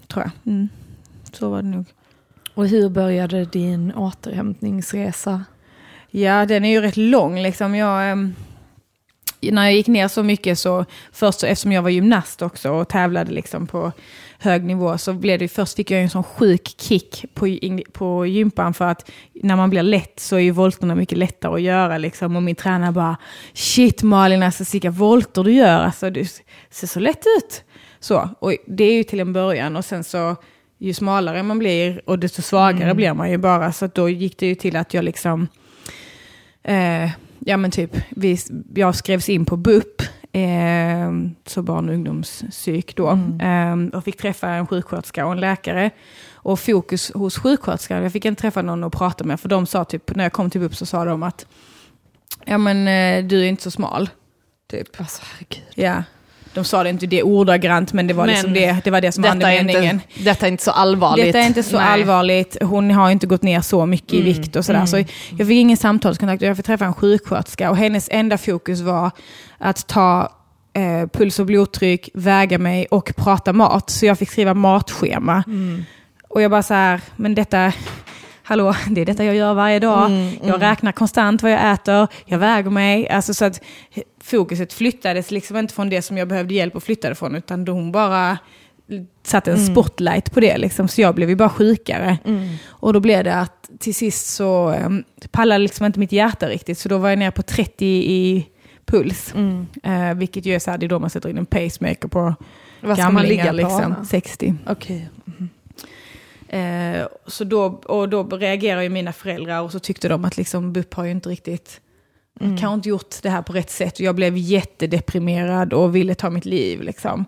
Tror jag. Så var det nog. Och hur började din återhämtningsresa? Ja, den är ju rätt lång. Liksom. När jag gick ner så mycket så... Först, eftersom jag var gymnast också och tävlade liksom på hög nivå, så blev det, först fick jag en sån sjuk kick på gympan, för att när man blir lätt så är ju volterna mycket lättare att göra liksom, och min tränare bara, shit Malin, alltså sicka volter du gör, alltså du ser så lätt ut så, och det är ju till en början, och sen så ju smalare man blir och desto svagare blir man ju bara, så att då gick det ju till att jag liksom jag skrevs in på BUP, så barn- och ungdomspsyk då, och fick träffa en sjuksköterska och en läkare, och fokus hos sjuksköterskan, jag fick inte träffa någon att prata med, för de sa typ, när jag kom till BUP så sa de att du är inte så smal typ. Alltså, herregud. Ja. De sa det inte det ordagrant, men det var liksom det var det som hände meningen. Detta är inte så allvarligt. Hon har inte gått ner så mycket i vikt och sådär. Så jag fick ingen samtalskontakt. Jag fick träffa en sjuksköterska, och hennes enda fokus var att ta puls och blodtryck, väga mig och prata mat. Så jag fick skriva matschema. Och jag bara så här, men detta... Hallå, det är detta jag gör varje dag. Jag räknar konstant vad jag äter. Jag väger mig. Alltså, så att fokuset flyttades liksom inte från det som jag behövde hjälp att flytta det från. Utan hon bara satte en spotlight på det. Liksom. Så jag blev ju bara sjukare. Och då blev det att till sist så pallade liksom inte mitt hjärta riktigt. Så då var jag ner på 30 i puls. Vilket ju är så här, det är då man sätter in en pacemaker på gamlingar. Liksom, 60. Okej. Så då reagerar ju mina föräldrar, och så tyckte de att liksom, BUP har ju inte riktigt kan inte gjort det här på rätt sätt, och jag blev jättedeprimerad och ville ta mitt liv liksom.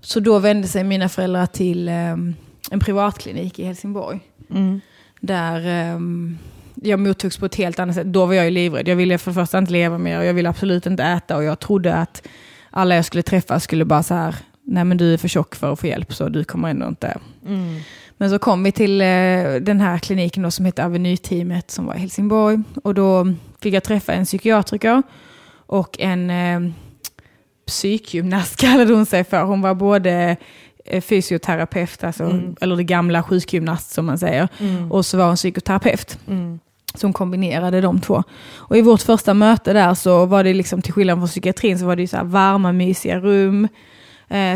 Så då vände sig mina föräldrar till en privatklinik i Helsingborg där jag mottogs på ett helt annat sätt. Då var jag ju livrädd, jag ville för första inte leva mer, och jag ville absolut inte äta, och jag trodde att alla jag skulle träffa skulle bara så här, nej men du är för tjock för att få hjälp, så du kommer ändå inte. Men så kom vi till den här kliniken då, som heter Avenyteamet, som var i Helsingborg. Och då fick jag träffa en psykiatriker och en psykgymnast, kallade hon sig för. Hon var både fysioterapeut, alltså, eller det gamla sjukgymnast som man säger. Och så var hon psykoterapeut. Som kombinerade de två. Och i vårt första möte där så var det liksom, till skillnad från psykiatrin, så var det ju så här varma, mysiga rum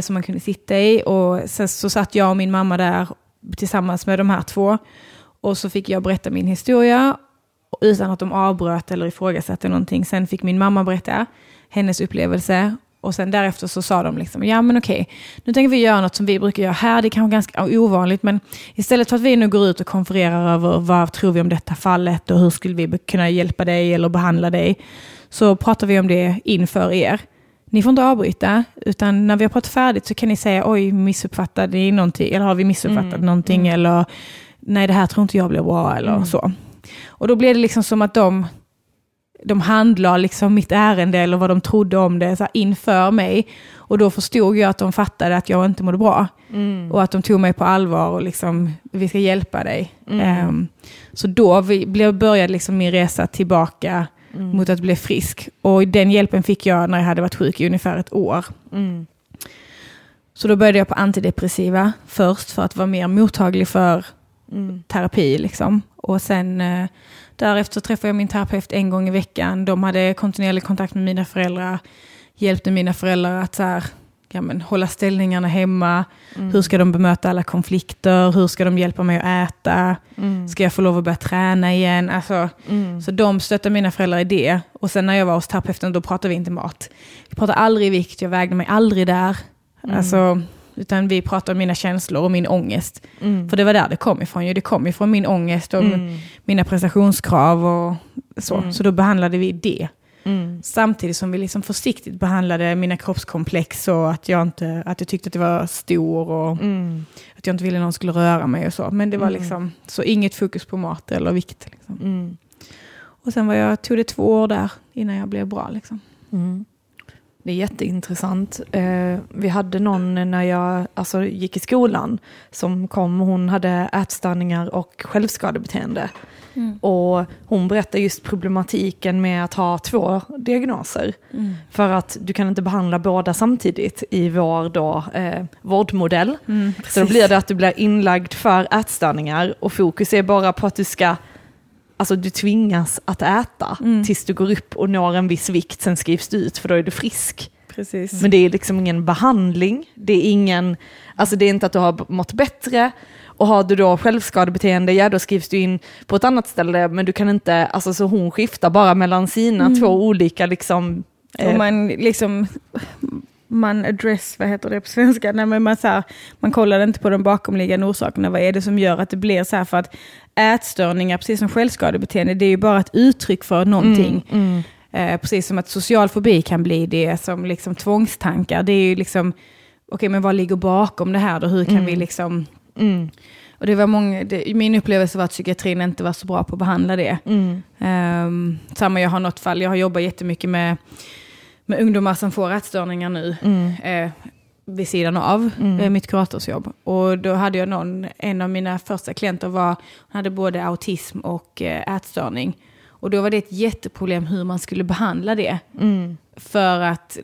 som man kunde sitta i. Och sen så satt jag och min mamma där tillsammans med de här två, och så fick jag berätta min historia utan att de avbröt eller ifrågasatte någonting. Sen fick min mamma berätta hennes upplevelse, och sen därefter så sa de liksom, ja men okej, nu tänker vi göra något som vi brukar göra här, det är kanske ganska ovanligt, men istället för att vi nu går ut och konfererar över vad tror vi om detta fallet och hur skulle vi kunna hjälpa dig eller behandla dig, så pratar vi om det inför er. Ni får inte avbryta, utan när vi har pratat färdigt så kan ni säga, oj, missuppfattade ni någonting, eller har vi missuppfattat någonting, eller nej, det här tror inte jag blir bra, eller så. Och då blev det liksom som att de de handlar liksom mitt ärende eller vad de trodde om det så här, inför mig. Och då förstod jag att de fattade att jag inte mådde bra. Mm. Och att de tog mig på allvar och liksom, vi ska hjälpa dig. Mm. Så då började liksom min resa tillbaka mot att bli frisk. Och den hjälpen fick jag när jag hade varit sjuk i ungefär ett år. Mm. Så då började jag på antidepressiva först för att vara mer mottaglig för terapi liksom. Och sen därefter träffade jag min terapeut en gång i veckan. De hade kontinuerlig kontakt med mina föräldrar. Hjälpte mina föräldrar att så här, ja, men, hålla ställningarna hemma. Mm. Hur ska de bemöta alla konflikter? Hur ska de hjälpa mig att äta? Mm. Ska jag få lov att börja träna igen? Alltså, så de stöttade mina föräldrar i det. Och sen när jag var hos terapeuten, då pratade vi inte mat. Vi pratade aldrig vikt. Jag vägde mig aldrig där. Mm. Alltså, utan vi pratade om mina känslor och min ångest. Mm. För det var där det kom ifrån. Det kom ifrån min ångest och mina prestationskrav och så. Mm. Så då behandlade vi det. Mm. Samtidigt som vi liksom försiktigt behandlade mina kroppskomplex och att jag tyckte att det var stor och att jag inte ville någon skulle röra mig och så. Men det var liksom så inget fokus på mat eller vikt. Liksom. Mm. Och sen tog det 2 år där innan jag blev bra liksom. Mm. Det är jätteintressant. Vi hade någon när jag gick i skolan som kom. Hon hade ätstörningar och självskadebeteende. Mm. Och hon berättade just problematiken med att ha 2 diagnoser. Mm. För att du kan inte behandla båda samtidigt i vår vårdmodell. Mm, så då blir det att du blir inlagd för ätstörningar. Och fokus är bara på att du ska... Alltså du tvingas att äta tills du går upp och når en viss vikt. Sen skrivs du ut för då är du frisk. Precis. Men det är liksom ingen behandling. Det är ingen... Alltså det är inte att du har mått bättre. Och har du då självskadebeteende, ja då skrivs du in på ett annat ställe. Men du kan inte... Alltså så hon skiftar bara mellan sina 2 olika liksom... Och man liksom... Man address, vad heter det på svenska? Nej, men man kollade inte på de bakomliggande orsakerna. Vad är det som gör att det blir så här? För att ätstörningar, precis som självskadebeteende, det är ju bara ett uttryck för någonting. Mm, mm. Precis som att social fobi kan bli det, som liksom tvångstankar. Det är ju liksom, okej, men vad ligger bakom det här då? Hur kan vi liksom... Mm. Och det var min upplevelse var att psykiatrin inte var så bra på att behandla det. Mm. Samma, jag har något fall, jag har jobbat jättemycket med ungdomar som får ätstörningar nu vid sidan av mitt kuratorsjobb. Och då hade jag en av mina första klienter hade både autism och ätstörning. Och då var det ett jätteproblem hur man skulle behandla det. Mm. För att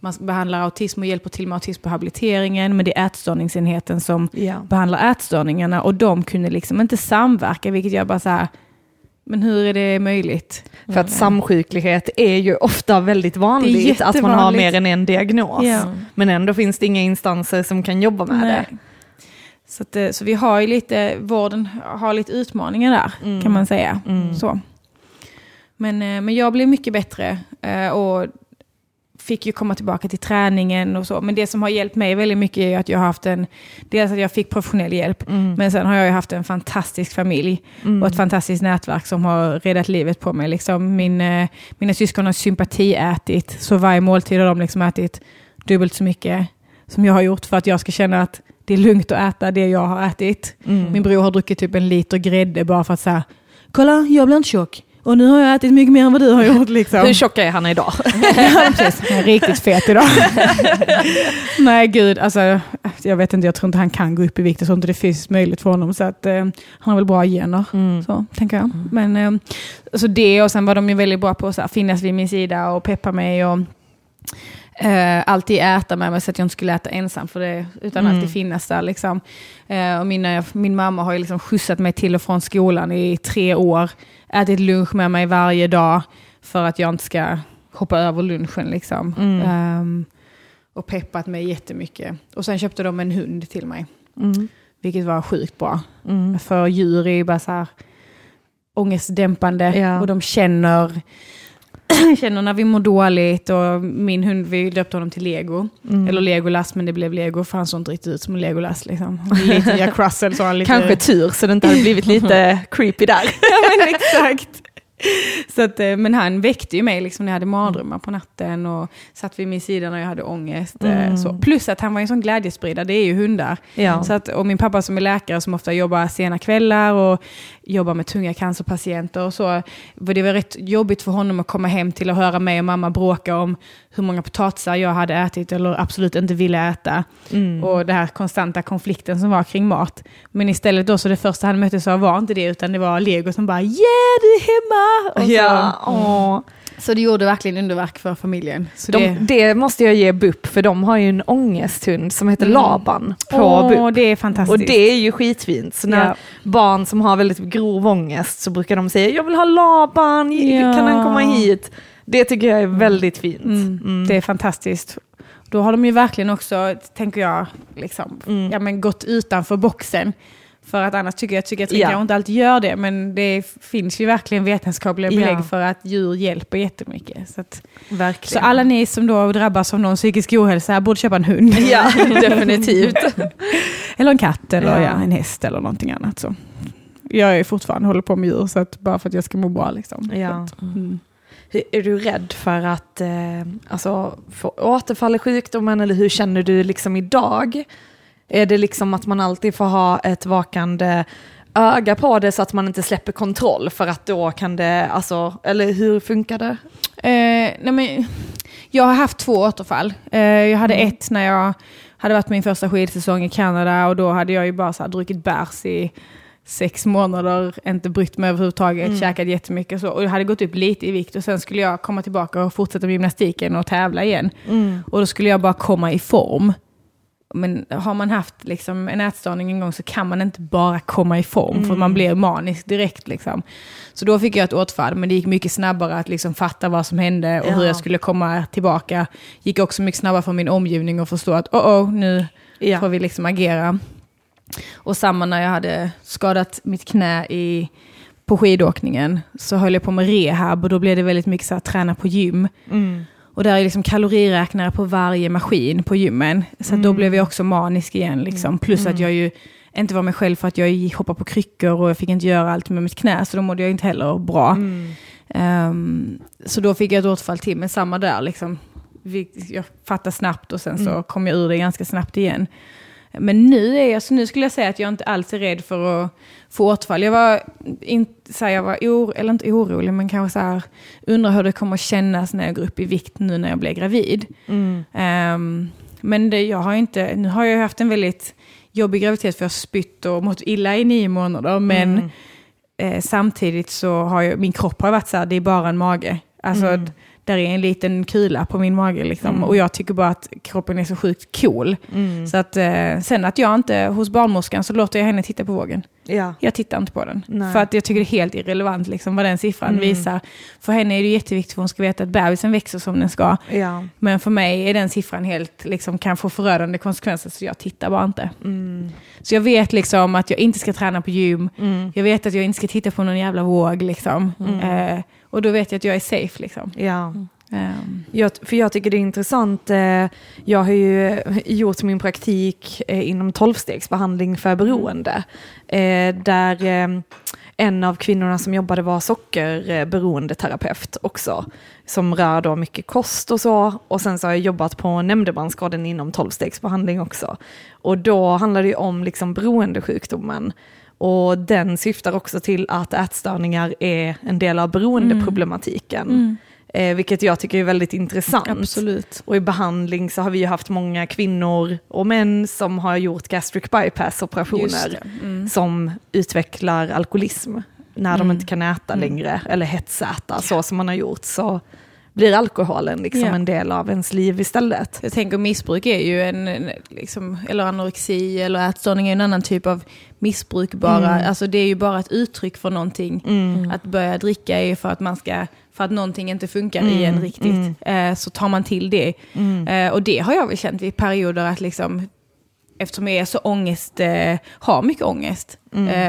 man behandlar autism och hjälper till med autism på habiliteringen, men det är ätstörningsenheten som behandlar ätstörningarna. Och de kunde liksom inte samverka, vilket jag bara så här... Men hur är det möjligt? För att samsjuklighet är ju ofta väldigt vanligt, att man har mer än en diagnos. Ja. Men ändå finns det inga instanser som kan jobba med det. Så vi har ju lite, vården har lite utmaningar där, kan man säga. Mm. Så. Men jag blev mycket bättre och fick ju komma tillbaka till träningen och så. Men det som har hjälpt mig väldigt mycket är att jag har haft dels att jag fick professionell hjälp, men sen har jag ju haft en fantastisk familj och ett fantastiskt nätverk som har räddat livet på mig. Liksom mina syskon har sympatiätit, så varje måltid har de liksom ätit dubbelt så mycket som jag har gjort för att jag ska känna att det är lugnt att äta det jag har ätit. Mm. Min bror har druckit typ 1 liter grädde bara för att säga, kolla, jag blir inte tjock. Och nu har jag ätit mycket mer än vad du har gjort. Liksom. Hur tjock är han idag? Han är riktigt fet idag. Nej gud, alltså, jag vet inte, jag tror inte han kan gå upp i vikt. Jag tror inte det finns möjligt för honom. Så att, han har väl bra gener, så tänker jag. Men, så det, och sen var de ju väldigt bra på att finnas vid min sida och peppa mig och alltid äta med mig så att jag inte skulle äta ensam för det, utan alltid finnas där liksom. Och min mamma har ju liksom skjutsat mig till och från skolan i 3 år, ätit lunch med mig varje dag för att jag inte ska hoppa över lunchen liksom. Och peppat mig jättemycket, och sen köpte de en hund till mig, vilket var sjukt bra, för djur är ju bara så här ångestdämpande, och de känner när vi mår dåligt. Och min hund, vi döpte honom till Lego, eller Legolas, men det blev Lego för han såg inte riktigt ut som Legolas liksom. Lite Jack Russell, så han lite... Kanske tur så det inte hade blivit lite creepy där. Ja men exakt. Så att, men han väckte ju mig liksom när jag hade mardrömmar på natten och satt vid min sida när jag hade ångest. Så. Plus att han var en sån glädjespridare, det är ju hundar. Ja. Så att, och min pappa som är läkare som ofta jobbar sena kvällar och jobbar med tunga cancerpatienter och så. Det var rätt jobbigt för honom att komma hem till och höra mig och mamma bråka om hur många potatisar jag hade ätit eller absolut inte ville äta. Och den här konstanta konflikten som var kring mat. Men istället då så det första han mötte så var inte det utan det var Lego som bara yeah, du är hemma! Och så, ja. Så det gjorde verkligen underverk för familjen. Så det måste jag ge BUP, för de har ju en ångesthund som heter Laban på BUP. Det är fantastiskt. Och det är ju skitfint. Så när barn som har väldigt grov ångest så brukar de säga, jag vill ha Laban, kan han komma hit? Det tycker jag är väldigt fint. Det är fantastiskt. Då har de ju verkligen också, tänker jag, liksom, gått utanför boxen. För att annars tycker jag att jag inte alltid gör det. Men det finns ju verkligen vetenskapliga belägg för att djur hjälper jättemycket. Så alla ni som då drabbas av någon psykisk ohälsa borde köpa en hund. Ja, definitivt. Eller en katt eller en häst eller någonting annat. Så. Jag är fortfarande håller på med djur så att bara för att jag ska må bra. Liksom. Ja. Är du rädd för att få återfall i sjukdomen? Eller hur känner du liksom idag? Är det liksom att man alltid får ha ett vakande öga på det så att man inte släpper kontroll för att då kan det, alltså, eller hur funkar det? Nej men, jag har haft 2 återfall. Jag hade ett när jag hade varit min första skidsäsong i Kanada och då hade jag ju bara så här, druckit bärs i 6 månader, inte brytt mig överhuvudtaget, käkat jättemycket så, och jag hade gått upp lite i vikt och sen skulle jag komma tillbaka och fortsätta med gymnastiken och tävla igen. Och då skulle jag bara komma i form. Men har man haft liksom en ätstörning en gång så kan man inte bara komma i form för man blir manisk direkt liksom. Så då fick jag ett återfall, men det gick mycket snabbare att liksom fatta vad som hände och hur jag skulle komma tillbaka. Gick också mycket snabbare för min omgivning och förstå att nu får vi liksom agera. Och samma när jag hade skadat mitt knä på skidåkningen så höll jag på med rehab och då blev det väldigt mycket så här, träna på gym. Och där är liksom kaloriräknare på varje maskin på gymmen. Så då blev jag också manisk igen. Liksom. Plus att jag ju inte var mig själv för att jag hoppade på kryckor och jag fick inte göra allt med mitt knä. Så då mådde jag inte heller bra. Så då fick jag ett återfall till. Men samma där. Liksom. Jag fattade snabbt och sen så kom jag ur det ganska snabbt igen. Men nu skulle jag säga att jag inte alls är rädd för att få återfall. Jag var inte orolig men kanske undrar hur det kommer att kännas när jag går upp i vikt nu när jag blir gravid. Men nu har jag haft en väldigt jobbig graviditet för jag har spytt och mått illa i 9 månader. Men samtidigt så har min kropp har varit så här, det är bara en mage. Alltså där är en liten kula på min mage liksom. Och jag tycker bara att kroppen är så sjukt cool. Så att sen att jag inte hos barnmorskan så låter jag henne titta på vågen. Ja. Jag tittar inte på den. Nej. För att jag tycker det är helt irrelevant liksom, vad den siffran visar. För henne är det jätteviktigt för hon ska veta att bebisen växer som den ska. Ja. Men för mig är den siffran helt liksom, kan få förödande konsekvenser så jag tittar bara inte. Så jag vet liksom att jag inte ska träna på gym. Jag vet att jag inte ska titta på någon jävla våg liksom. Och då vet jag att jag är safe liksom. Ja. För jag tycker det är intressant. Jag har ju gjort min praktik inom 12-stegsbehandling för beroende. Där en av kvinnorna som jobbade var sockerberoendeterapeut också. Som rör då mycket kost och så. Och sen så har jag jobbat på nämndemansgraden inom 12-stegsbehandling också. Och då handlar det ju om liksom beroendesjukdomen. Och den syftar också till att ätstörningar är en del av beroendeproblematiken. Vilket jag tycker är väldigt intressant. Absolut. Och i behandling så har vi ju haft många kvinnor och män som har gjort gastric bypass-operationer. Som utvecklar alkoholism när de inte kan äta längre. Eller hetsäta, så som man har gjort. Så blir alkoholen liksom en del av ens liv istället. Jag tänker missbruk är ju en liksom, eller anorexi eller ätstörning är en annan typ av missbruk bara. Alltså det är ju bara ett uttryck för någonting. Att börja dricka är för att man ska, för att någonting inte funkar igen riktigt. Så tar man till det. Och det har jag väl känt vid perioder att liksom, eftersom jag är så ångest, har mycket ångest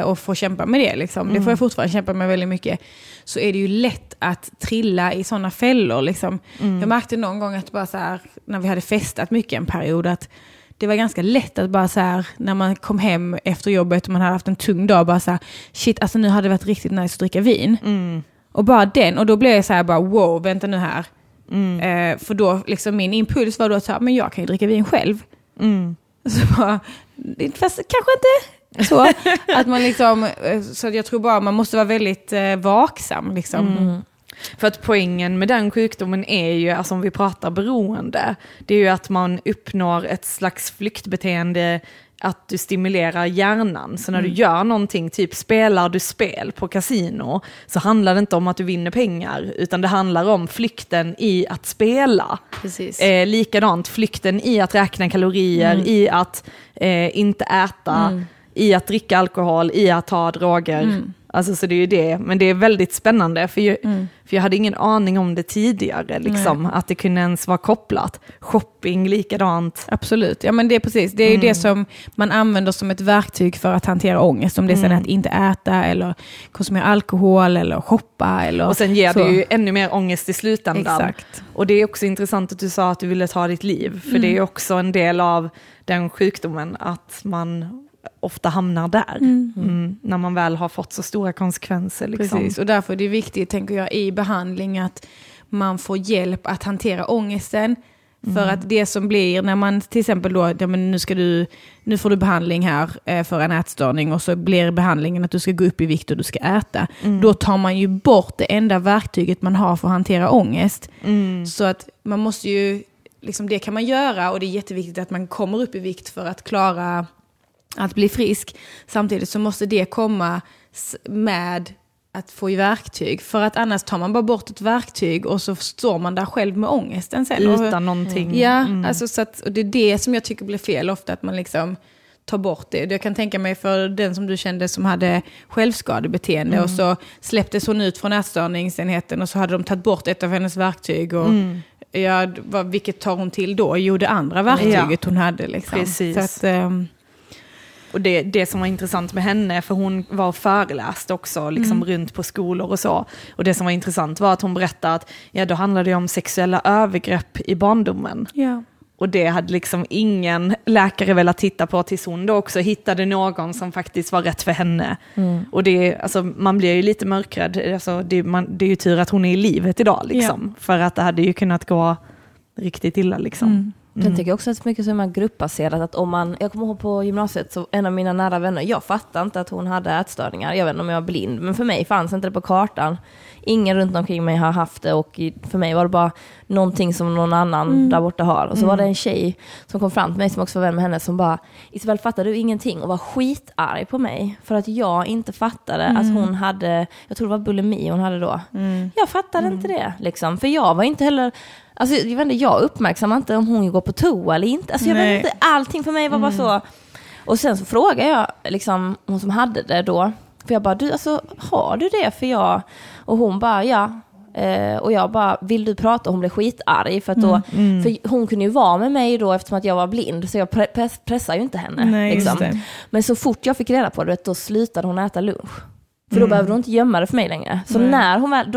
och får kämpa med det liksom. Det får jag fortfarande kämpa med väldigt mycket. Så är det ju lätt att trilla i sådana fällor liksom. Jag märkte någon gång att bara så här, när vi hade festat mycket en period att det var ganska lätt att bara så här, när man kom hem efter jobbet och man hade haft en tung dag bara så här, shit alltså nu hade det varit riktigt nice att dricka vin. Och bara den, och då blev jag så här bara wow, vänta nu här. Mm. För då liksom min impuls var då att så här, men jag kan ju dricka vin själv. Mm. Så bara, fast kanske inte så att man liksom, så jag tror bara man måste vara väldigt vaksam liksom. Mm. För att poängen med den sjukdomen är ju, alltså om vi pratar beroende, det är ju att man uppnår ett slags flyktbeteende, att du stimulerar hjärnan. Så när du gör någonting, typ spelar du spel på kasino, så handlar det inte om att du vinner pengar, utan det handlar om flykten i att spela. Precis. Likadant flykten i att räkna kalorier, i att inte äta, i att dricka alkohol, i att ta droger. Alltså, så det är ju det. Men det är väldigt spännande, för jag hade ingen aning om det tidigare. Liksom, att det kunde ens vara kopplat. Shopping, likadant. Absolut, ja men det är precis. Det är ju det som man använder som ett verktyg för att hantera ångest. Om det är sen att inte äta eller konsumera alkohol eller shoppa. Eller och sen ger så. Det ju ännu mer ångest i slutändan. Exakt. Och det är också intressant att du sa att du ville ta ditt liv. För det är också en del av den sjukdomen att man ofta hamnar där när man väl har fått så stora konsekvenser liksom. Precis, och därför är det viktigt, tänker jag, i behandling att man får hjälp att hantera ångesten, för att det som blir när man till exempel då, ja, men nu får du behandling här för en ätstörning, och så blir behandlingen att du ska gå upp i vikt och du ska äta, då tar man ju bort det enda verktyget man har för att hantera ångest, så att man måste ju liksom, det kan man göra, och det är jätteviktigt att man kommer upp i vikt för att klara att bli frisk. Samtidigt så måste det komma med att få i verktyg. För att annars tar man bara bort ett verktyg och så står man där själv med ångesten sen. Utan någonting. Ja, alltså så att, och det är det som jag tycker blir fel ofta, att man liksom tar bort det. Jag kan tänka mig för den som du kände som hade självskadebeteende och så släpptes hon ut från ätstörningsenheten och så hade de tagit bort ett av hennes verktyg och vilket tar hon till då? Jo, det andra verktyget hon hade liksom. Precis. Så att, och det som var intressant med henne, för hon var föreläst också liksom runt på skolor och så. Och det som var intressant var att hon berättade att ja, då handlade det om sexuella övergrepp i barndomen. Ja. Och det hade liksom ingen läkare velat titta på tills hon då också hittade någon som faktiskt var rätt för henne. Mm. Och det, alltså, man blir ju lite mörkrädd. Alltså, det är ju tur att hon är i livet idag. Liksom, ja. För att det hade ju kunnat gå riktigt illa liksom. Mm. Jag tycker också att mycket som är gruppbaserat, att om man, jag kommer ihåg på gymnasiet, så en av mina nära vänner, jag fattar inte att hon hade ätstörningar, jag vet inte om jag var blind, men för mig fanns inte det på kartan, ingen runt omkring mig har haft det, och för mig var det bara någonting som någon annan där borta har. Och så var det en tjej som kom fram till mig som också var vän med henne, som bara, Isabel, fattade du ingenting? Och var skitarg på mig för att jag inte fattade att hon hade, jag tror det var bulimi hon hade då. Jag fattade inte det liksom, för jag var inte heller, alltså jag uppmärksammar inte om hon går på toa eller inte. Alltså jag vet inte, allting för mig var bara så. Och sen så frågade jag liksom hon som hade det då, för jag bara, du, alltså har du det? För jag, och hon bara ja. Och jag bara, vill du prata? Hon blev skitarg för att då, för hon kunde ju vara med mig då eftersom att jag var blind, så jag pressade ju inte henne. Nej, liksom. Men så fort jag fick reda på det, då slutade hon äta lunch. För då behövde hon inte gömma det för mig längre. Så när hon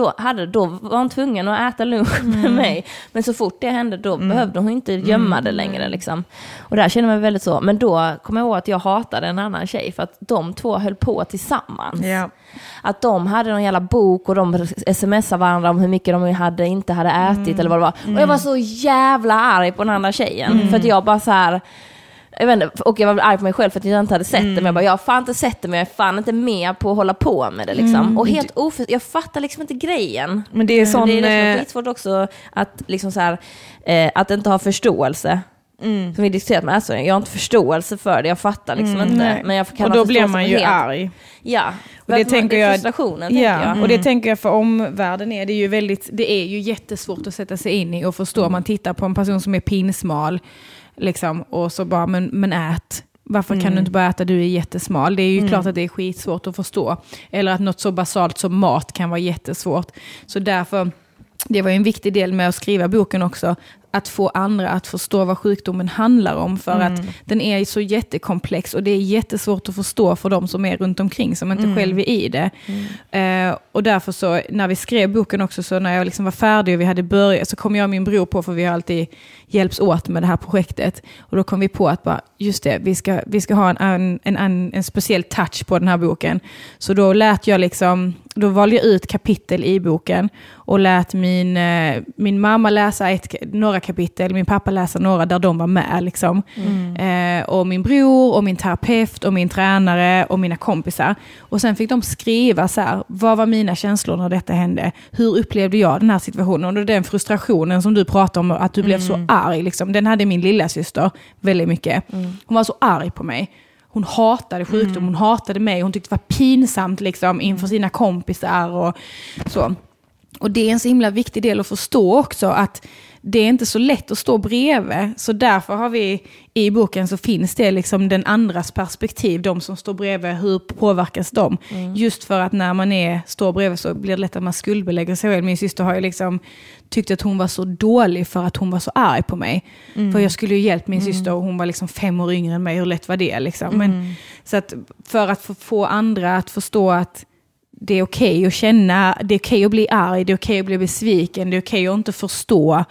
då var hon tvungen att äta lunch med mig. Men så fort det hände, då behövde hon inte gömma det längre. Liksom. Och där känner man väldigt så. Men då kommer jag ihåg att jag hatade en annan tjej. För att de två höll på tillsammans. Yeah. Att de hade någon jävla bok. Och de smsade varandra om hur mycket de inte hade ätit. Eller vad det var. Och jag var så jävla arg på den andra tjejen. För att jag bara så här... Jag vet inte, och jag var arg på mig själv för att jag inte hade sett det, men jag bara, jag har fan inte sett det, men jag är fan inte med på att hålla på med det liksom. Och helt jag fattar liksom inte grejen. Men det är sån, det är skitsvårt också att liksom så här, att inte ha förståelse. Som vi diskuterat med, alltså, jag har inte förståelse för det, jag fattar liksom inte, men jag kan. Och då blir man ju arg. Ja. Och det tänker jag, frustrationen, tänker jag. Och det tänker jag, för omvärlden är det ju väldigt, det är ju jättesvårt att sätta sig in i och förstå. Man tittar på en person som är pinsmal liksom, och så bara, men ät. Varför kan du inte bara äta? Du är jättesmal. Det är ju klart att det är skitsvårt att förstå. Eller att något så basalt som mat kan vara jättesvårt. Så därför, det var ju en viktig del med att skriva boken också, att få andra att förstå vad sjukdomen handlar om. För att den är så jättekomplex, och det är jättesvårt att förstå för de som är runt omkring, som inte själv är i det. Och därför så, när vi skrev boken också, så när jag liksom var färdig och vi hade börjat, så kom jag och min bror på, för vi har alltid hjälps åt med det här projektet. Och då kom vi på att bara, just det, vi ska ha en speciell touch på den här boken. Så då lät jag liksom Då valde jag ut kapitel i boken och lät min mamma läsa några kapitel, min pappa läsa några där de var med liksom. Och min bror och min terapeut och min tränare och mina kompisar. Och sen fick de skriva så här, vad var mina känslor när detta hände? Hur upplevde jag den här situationen? Och den frustrationen som du pratade om, att du blev så arg liksom. Den hade min lilla syster väldigt mycket. Hon var så arg på mig. Hon hatade sjukdom, hon hatade mig. Hon tyckte det var pinsamt liksom, inför sina kompisar och så. Och det är en så himla viktig del att förstå också, att det är inte så lätt att stå bredvid. Så därför har vi i boken, så finns det liksom den andras perspektiv. De som står bredvid, hur påverkas de? Just för att när man står bredvid så blir det lätt att man skuldbelägger sig själv. Min syster har ju liksom tyckt att hon var så dålig för att hon var så arg på mig. För jag skulle ju hjälpa min syster och hon var liksom 5 år yngre än mig. Hur lätt var det liksom? Men, så att för att få andra att förstå att det är okej att känna, det är okej att bli arg, det är okej att bli besviken, det är okej att inte förstå.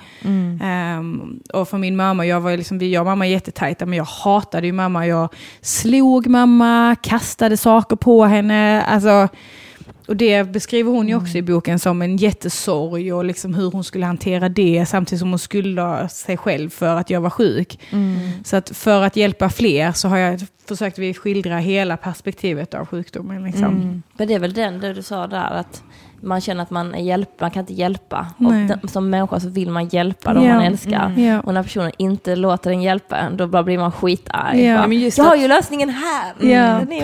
Och för min mamma, jag var liksom, jag och mamma är jättetajta, men jag hatade ju mamma. Jag slog mamma, kastade saker på henne. Alltså, och det beskriver hon ju också i boken som en jättesorg och liksom hur hon skulle hantera det, samtidigt som hon skuldade sig själv för att jag var sjuk. Så att för att hjälpa fler så har jag försökt vi skildra hela perspektivet av sjukdomen liksom. Men det är väl den du sa där, att man känner att man kan inte hjälpa. Och som människa så vill man hjälpa dem man älskar. Och när personen inte låter den hjälpa en, då bara blir man skitarg. Men just jag har ju lösningen här.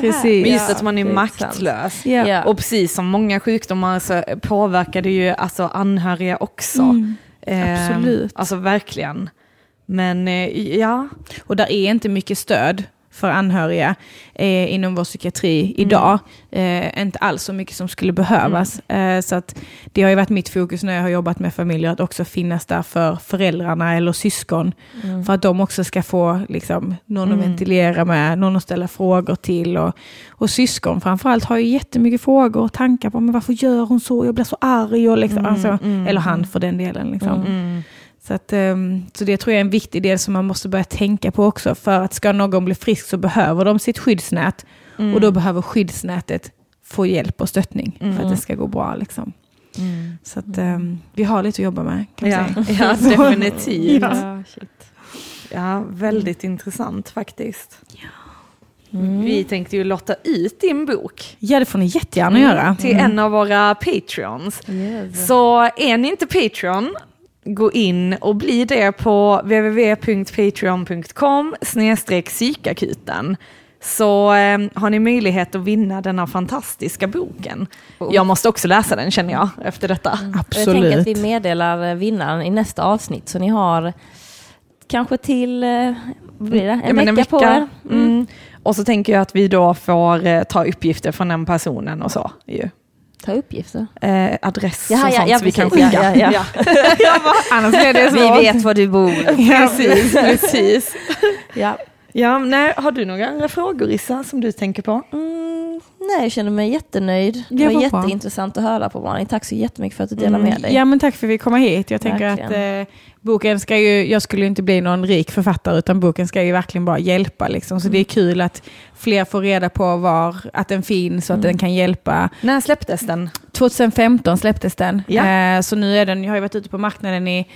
Precis. Men just att man är maktlös. Och precis som många sjukdomar så påverkar det ju alltså anhöriga också. Absolut. Alltså verkligen. Men och där är inte mycket stöd för anhöriga inom vår psykiatri idag. Inte alls så mycket som skulle behövas. Så att det har ju varit mitt fokus när jag har jobbat med familjer, att också finnas där för föräldrarna eller syskon. För att de också ska få liksom, någon att ventilera med, någon att ställa frågor till. Och syskon framförallt har ju jättemycket frågor och tankar på, men varför gör hon så? Jag blir så arg. Och liksom, eller han för den delen liksom. Så det tror jag är en viktig del som man måste börja tänka på också. För att ska någon bli frisk så behöver de sitt skyddsnät. Och då behöver skyddsnätet få hjälp och stöttning för att det ska gå bra liksom. Så att vi har lite att jobba med, kan jag säga. Ja, definitivt. Ja, väldigt intressant faktiskt. Vi tänkte ju lotta ut din bok. Ja, det får ni jättegärna göra. Till en av våra Patreons. Så är ni inte Patreon, gå in och bli det på www.patreon.com/psykakuten, så har ni möjlighet att vinna denna fantastiska boken. Jag måste också läsa den, känner jag, efter detta. Absolut. Jag tänker att vi meddelar vinnaren i nästa avsnitt, så ni har kanske till en vecka på er. Och så tänker jag att vi då får ta uppgifter från den personen och så ju. Ta uppgifter. Adress och sånt som vi kan skicka. Annars är det så. Vi vet var du bor. Precis. Har du några andra frågor, Issa, som du tänker på? Nej, jag känner mig jättenöjd. Det var jätteintressant att höra på, Malin. Tack så jättemycket för att du delade med dig. Ja, men tack för att vi kom hit. Jag tänker att boken ska ju, jag skulle inte bli någon rik författare, utan boken ska ju verkligen bara hjälpa liksom. Så det är kul att fler får reda på att den finns och att den kan hjälpa. När släpptes den? 2015 släpptes den. Så nu är den, jag har ju varit ute på marknaden i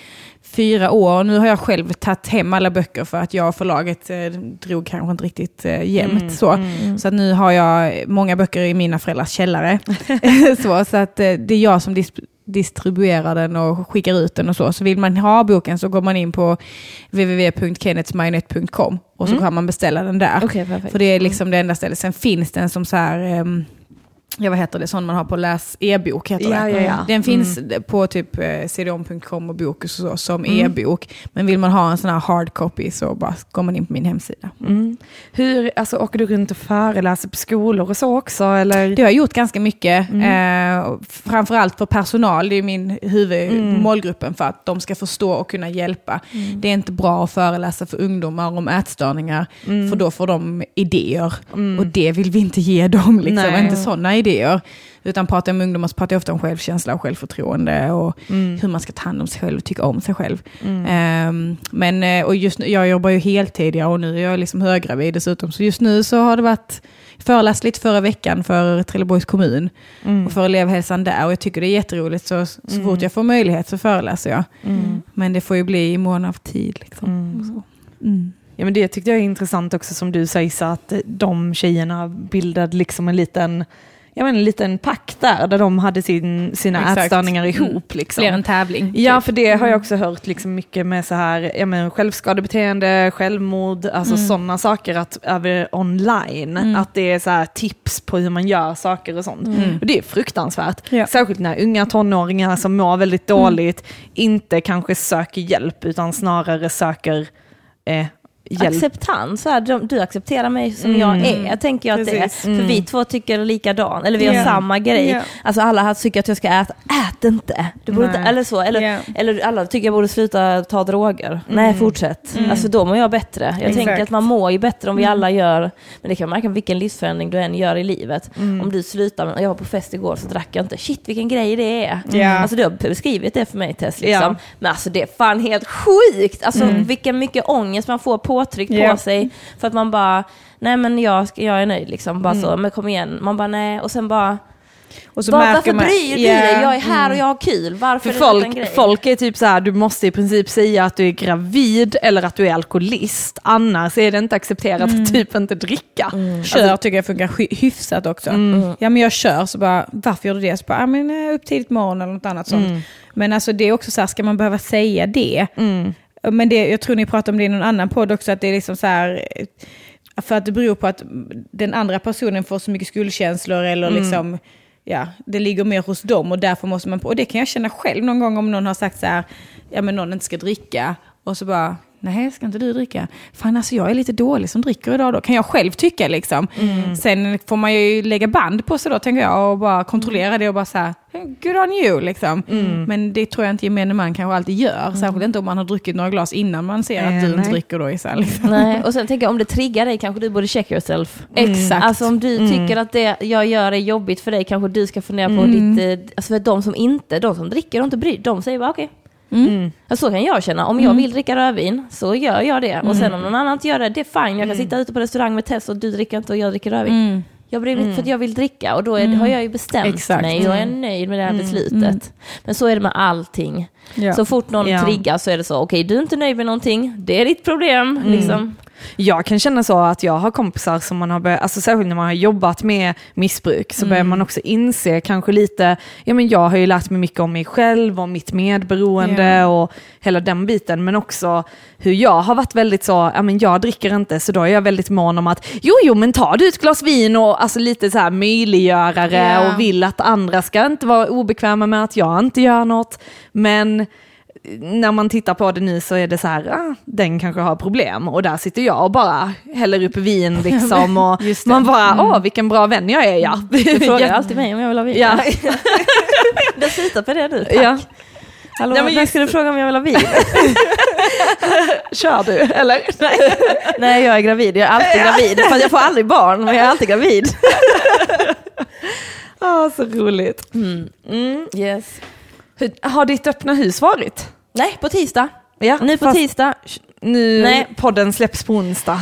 4 år och nu har jag själv tagit hem alla böcker, för att jag och förlaget drog kanske inte riktigt jämnt. Så att nu har jag många böcker i mina föräldrars källare. så att det är jag som distribuerar den och skickar ut den och så. Så vill man ha boken så går man in på www.kennethsmarionett.com och så kan man beställa den där. Okay, för det är liksom det enda stället. Sen finns den som så här... vad heter det? Sån man har på läs e-bok heter det. Den finns på typ cdom.com och Bokus och så, som e-bok. Men vill man ha en sån här hard copy så bara går man in på min hemsida. Hur, alltså, åker du runt och föreläser på skolor och så också? Eller? Det har jag gjort ganska mycket. Framförallt för personal. Det är min huvudmålgruppen, för att de ska förstå och kunna hjälpa. Det är inte bra att föreläsa för ungdomar om ätstörningar. För då får de idéer. Och det vill vi inte ge dem liksom. Inte sådana idéer, Utan pratar jag med ungdomar så pratar jag ofta om självkänsla och självförtroende och hur man ska ta hand om sig själv och tycka om sig själv. Men och just nu, jag jobbar ju heltid och nu är jag liksom höggravid dessutom. Så just nu så har det varit föreläsligt förra veckan för Trelleborgs kommun och för elevhälsan där. Och jag tycker det är jätteroligt, så fort jag får möjlighet så föreläser jag. Men det får ju bli i mån av tid liksom. Ja, men det tyckte jag är intressant också som du sa, Issa, att de tjejerna bildade liksom en liten pack där de hade sina ätstörningar ihop. Liksom. Blev en tävling. Ja, för det har jag också hört liksom mycket med så här, självskadebeteende, självmord, alltså sådana saker över online. Att det är så här tips på hur man gör saker och sånt. Och det är fruktansvärt. Ja. Särskilt när unga tonåringar som mår väldigt dåligt inte kanske söker hjälp utan snarare söker hjälp. Acceptans, så här, du accepterar mig som jag är. Jag tänker att det är för vi två tycker likadan eller vi har samma grej. Alltså alla tycker att jag ska ät inte. Du borde inte, eller så eller alla tycker jag borde sluta ta droger. Nej, fortsätt. Alltså då mår jag bättre. Jag tänker att man mår ju bättre om vi alla gör, men det kan man märka vilken livsförändring du än gör i livet. Om du slutar med, jag var på fest igår så drack jag inte. Shit, vilken grej det är. Alltså du har beskrivit det för mig, Tess, liksom. Men alltså det är fan helt sjukt. Alltså vilken mycket ångest man får påtryckt på sig för att man bara nej men jag är nöjd liksom bara så, men kom igen, man bara nej och sen bara och så varför bryr du dig? Jag är här och jag har kul. Varför för folk är typ så här, du måste i princip säga att du är gravid eller att du är alkoholist, annars är det inte accepterat att typ inte dricka. Kör tycker jag funkar hyfsat också. Ja, men jag kör så bara, varför gör du det? Så bara, men upp tidigt morgon eller något annat sånt. Men alltså det är också så här, ska man behöva säga det? Men det, jag tror ni pratar om det i någon annan podd också, att det är liksom så här, för att det beror på att den andra personen får så mycket skuldkänslor eller liksom, ja, det ligger mer hos dem och därför måste man på, och det kan jag känna själv någon gång om någon har sagt så här, ja men någon inte ska dricka och så bara, nej ska inte du dricka? Fan alltså jag är lite dålig som dricker idag då, kan jag själv tycka liksom. Sen får man ju lägga band på sig då tänker jag och bara kontrollera det och bara så här, good on you liksom. Men det tror jag inte gemene man kanske alltid gör, särskilt inte om man har druckit några glas innan man ser att du inte dricker då isär, liksom. Nej, och sen tänker jag om det triggar dig kanske du borde check yourself. Exakt. Alltså om du tycker att det jag gör är jobbigt för dig kanske du ska fundera på ditt, alltså för de som dricker och inte bryr, de säger bara okej. Så kan jag känna, om jag vill dricka rödvin så gör jag det, och sen om någon annan gör det är fine, jag kan sitta ute på restaurang med Tess och du dricker inte och jag dricker rödvin. Jag bryr mig inte för att jag vill dricka och då har jag ju bestämt mig, jag är nöjd med det här beslutet. Men så är det med allting. Så fort någon triggar så är det så, okej, du är inte nöjd med någonting, det är ditt problem liksom. Jag kan känna så att jag har kompisar som man har börjat, alltså särskilt när man har jobbat med missbruk så börjar man också inse kanske lite, ja men jag har ju lärt mig mycket om mig själv och mitt medberoende och hela den biten, men också hur jag har varit väldigt så, ja men jag dricker inte, så då är jag väldigt mån om att jo men tar du ett glas vin och alltså lite så här möjliggörare och vill att andra ska inte vara obekväma med att jag inte gör något, men när man tittar på det nu så är det så här, den kanske har problem och där sitter jag och bara häller upp vin liksom och man bara vilken bra vän jag är. Du frågar alltid mig om jag vill ha vin. Ja. Jag sitter på det nu, tack. Ja. Hallå, när ska du fråga om jag vill ha vin? Kör du, eller? Nej, jag är gravid, jag är alltid gravid. Fast jag får aldrig barn, men jag är alltid gravid. Så roligt. Yes. Har ditt öppna hus varit? Nej, på tisdag. Ja, nu på tisdag. Nu nej. Podden släpps på onsdag.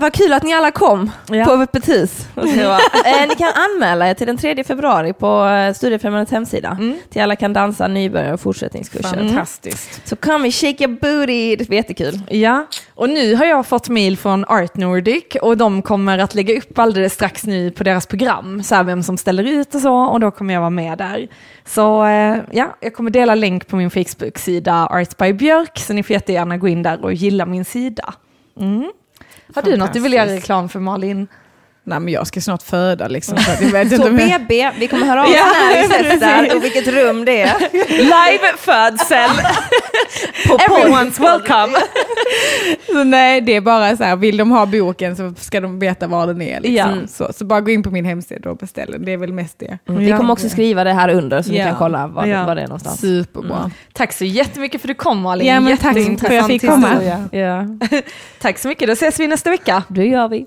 Vad kul att ni alla kom på öppet hus. Ni kan anmäla er till den 3 februari på Studieförmånens hemsida. Till alla kan dansa, nybörjare och fortsättningskurser. Fantastiskt. Så kom och shake your booty. Det blir jättekul. Ja. Och nu har jag fått mail från Art Nordic och de kommer att lägga upp alldeles strax nu på deras program. Så här vem som ställer ut och så. Och då kommer jag vara med där. Så ja, jag kommer dela länk på min Facebook-sida Art by Björk. Så ni får jättegärna gå in där och gilla min sida. Har du något du vill göra reklam för, Malin? Nej, men jag ska snart föda liksom. Så, jag vet så inte. BB, vi kommer höra av när och vilket rum det är. Live födsel. Everyone's welcome. Så nej, det är bara så här, vill de ha boken så ska de veta var den är liksom. Så bara gå in på min hemsida och beställ den. Det är väl mest det. Vi kommer också skriva det här under så ni kan kolla var det är någonstans. Superbra. Tack så jättemycket för att du kom, Malin. Ja, men tack för att jag fick komma. Tack så mycket, då ses vi nästa vecka. Det gör vi.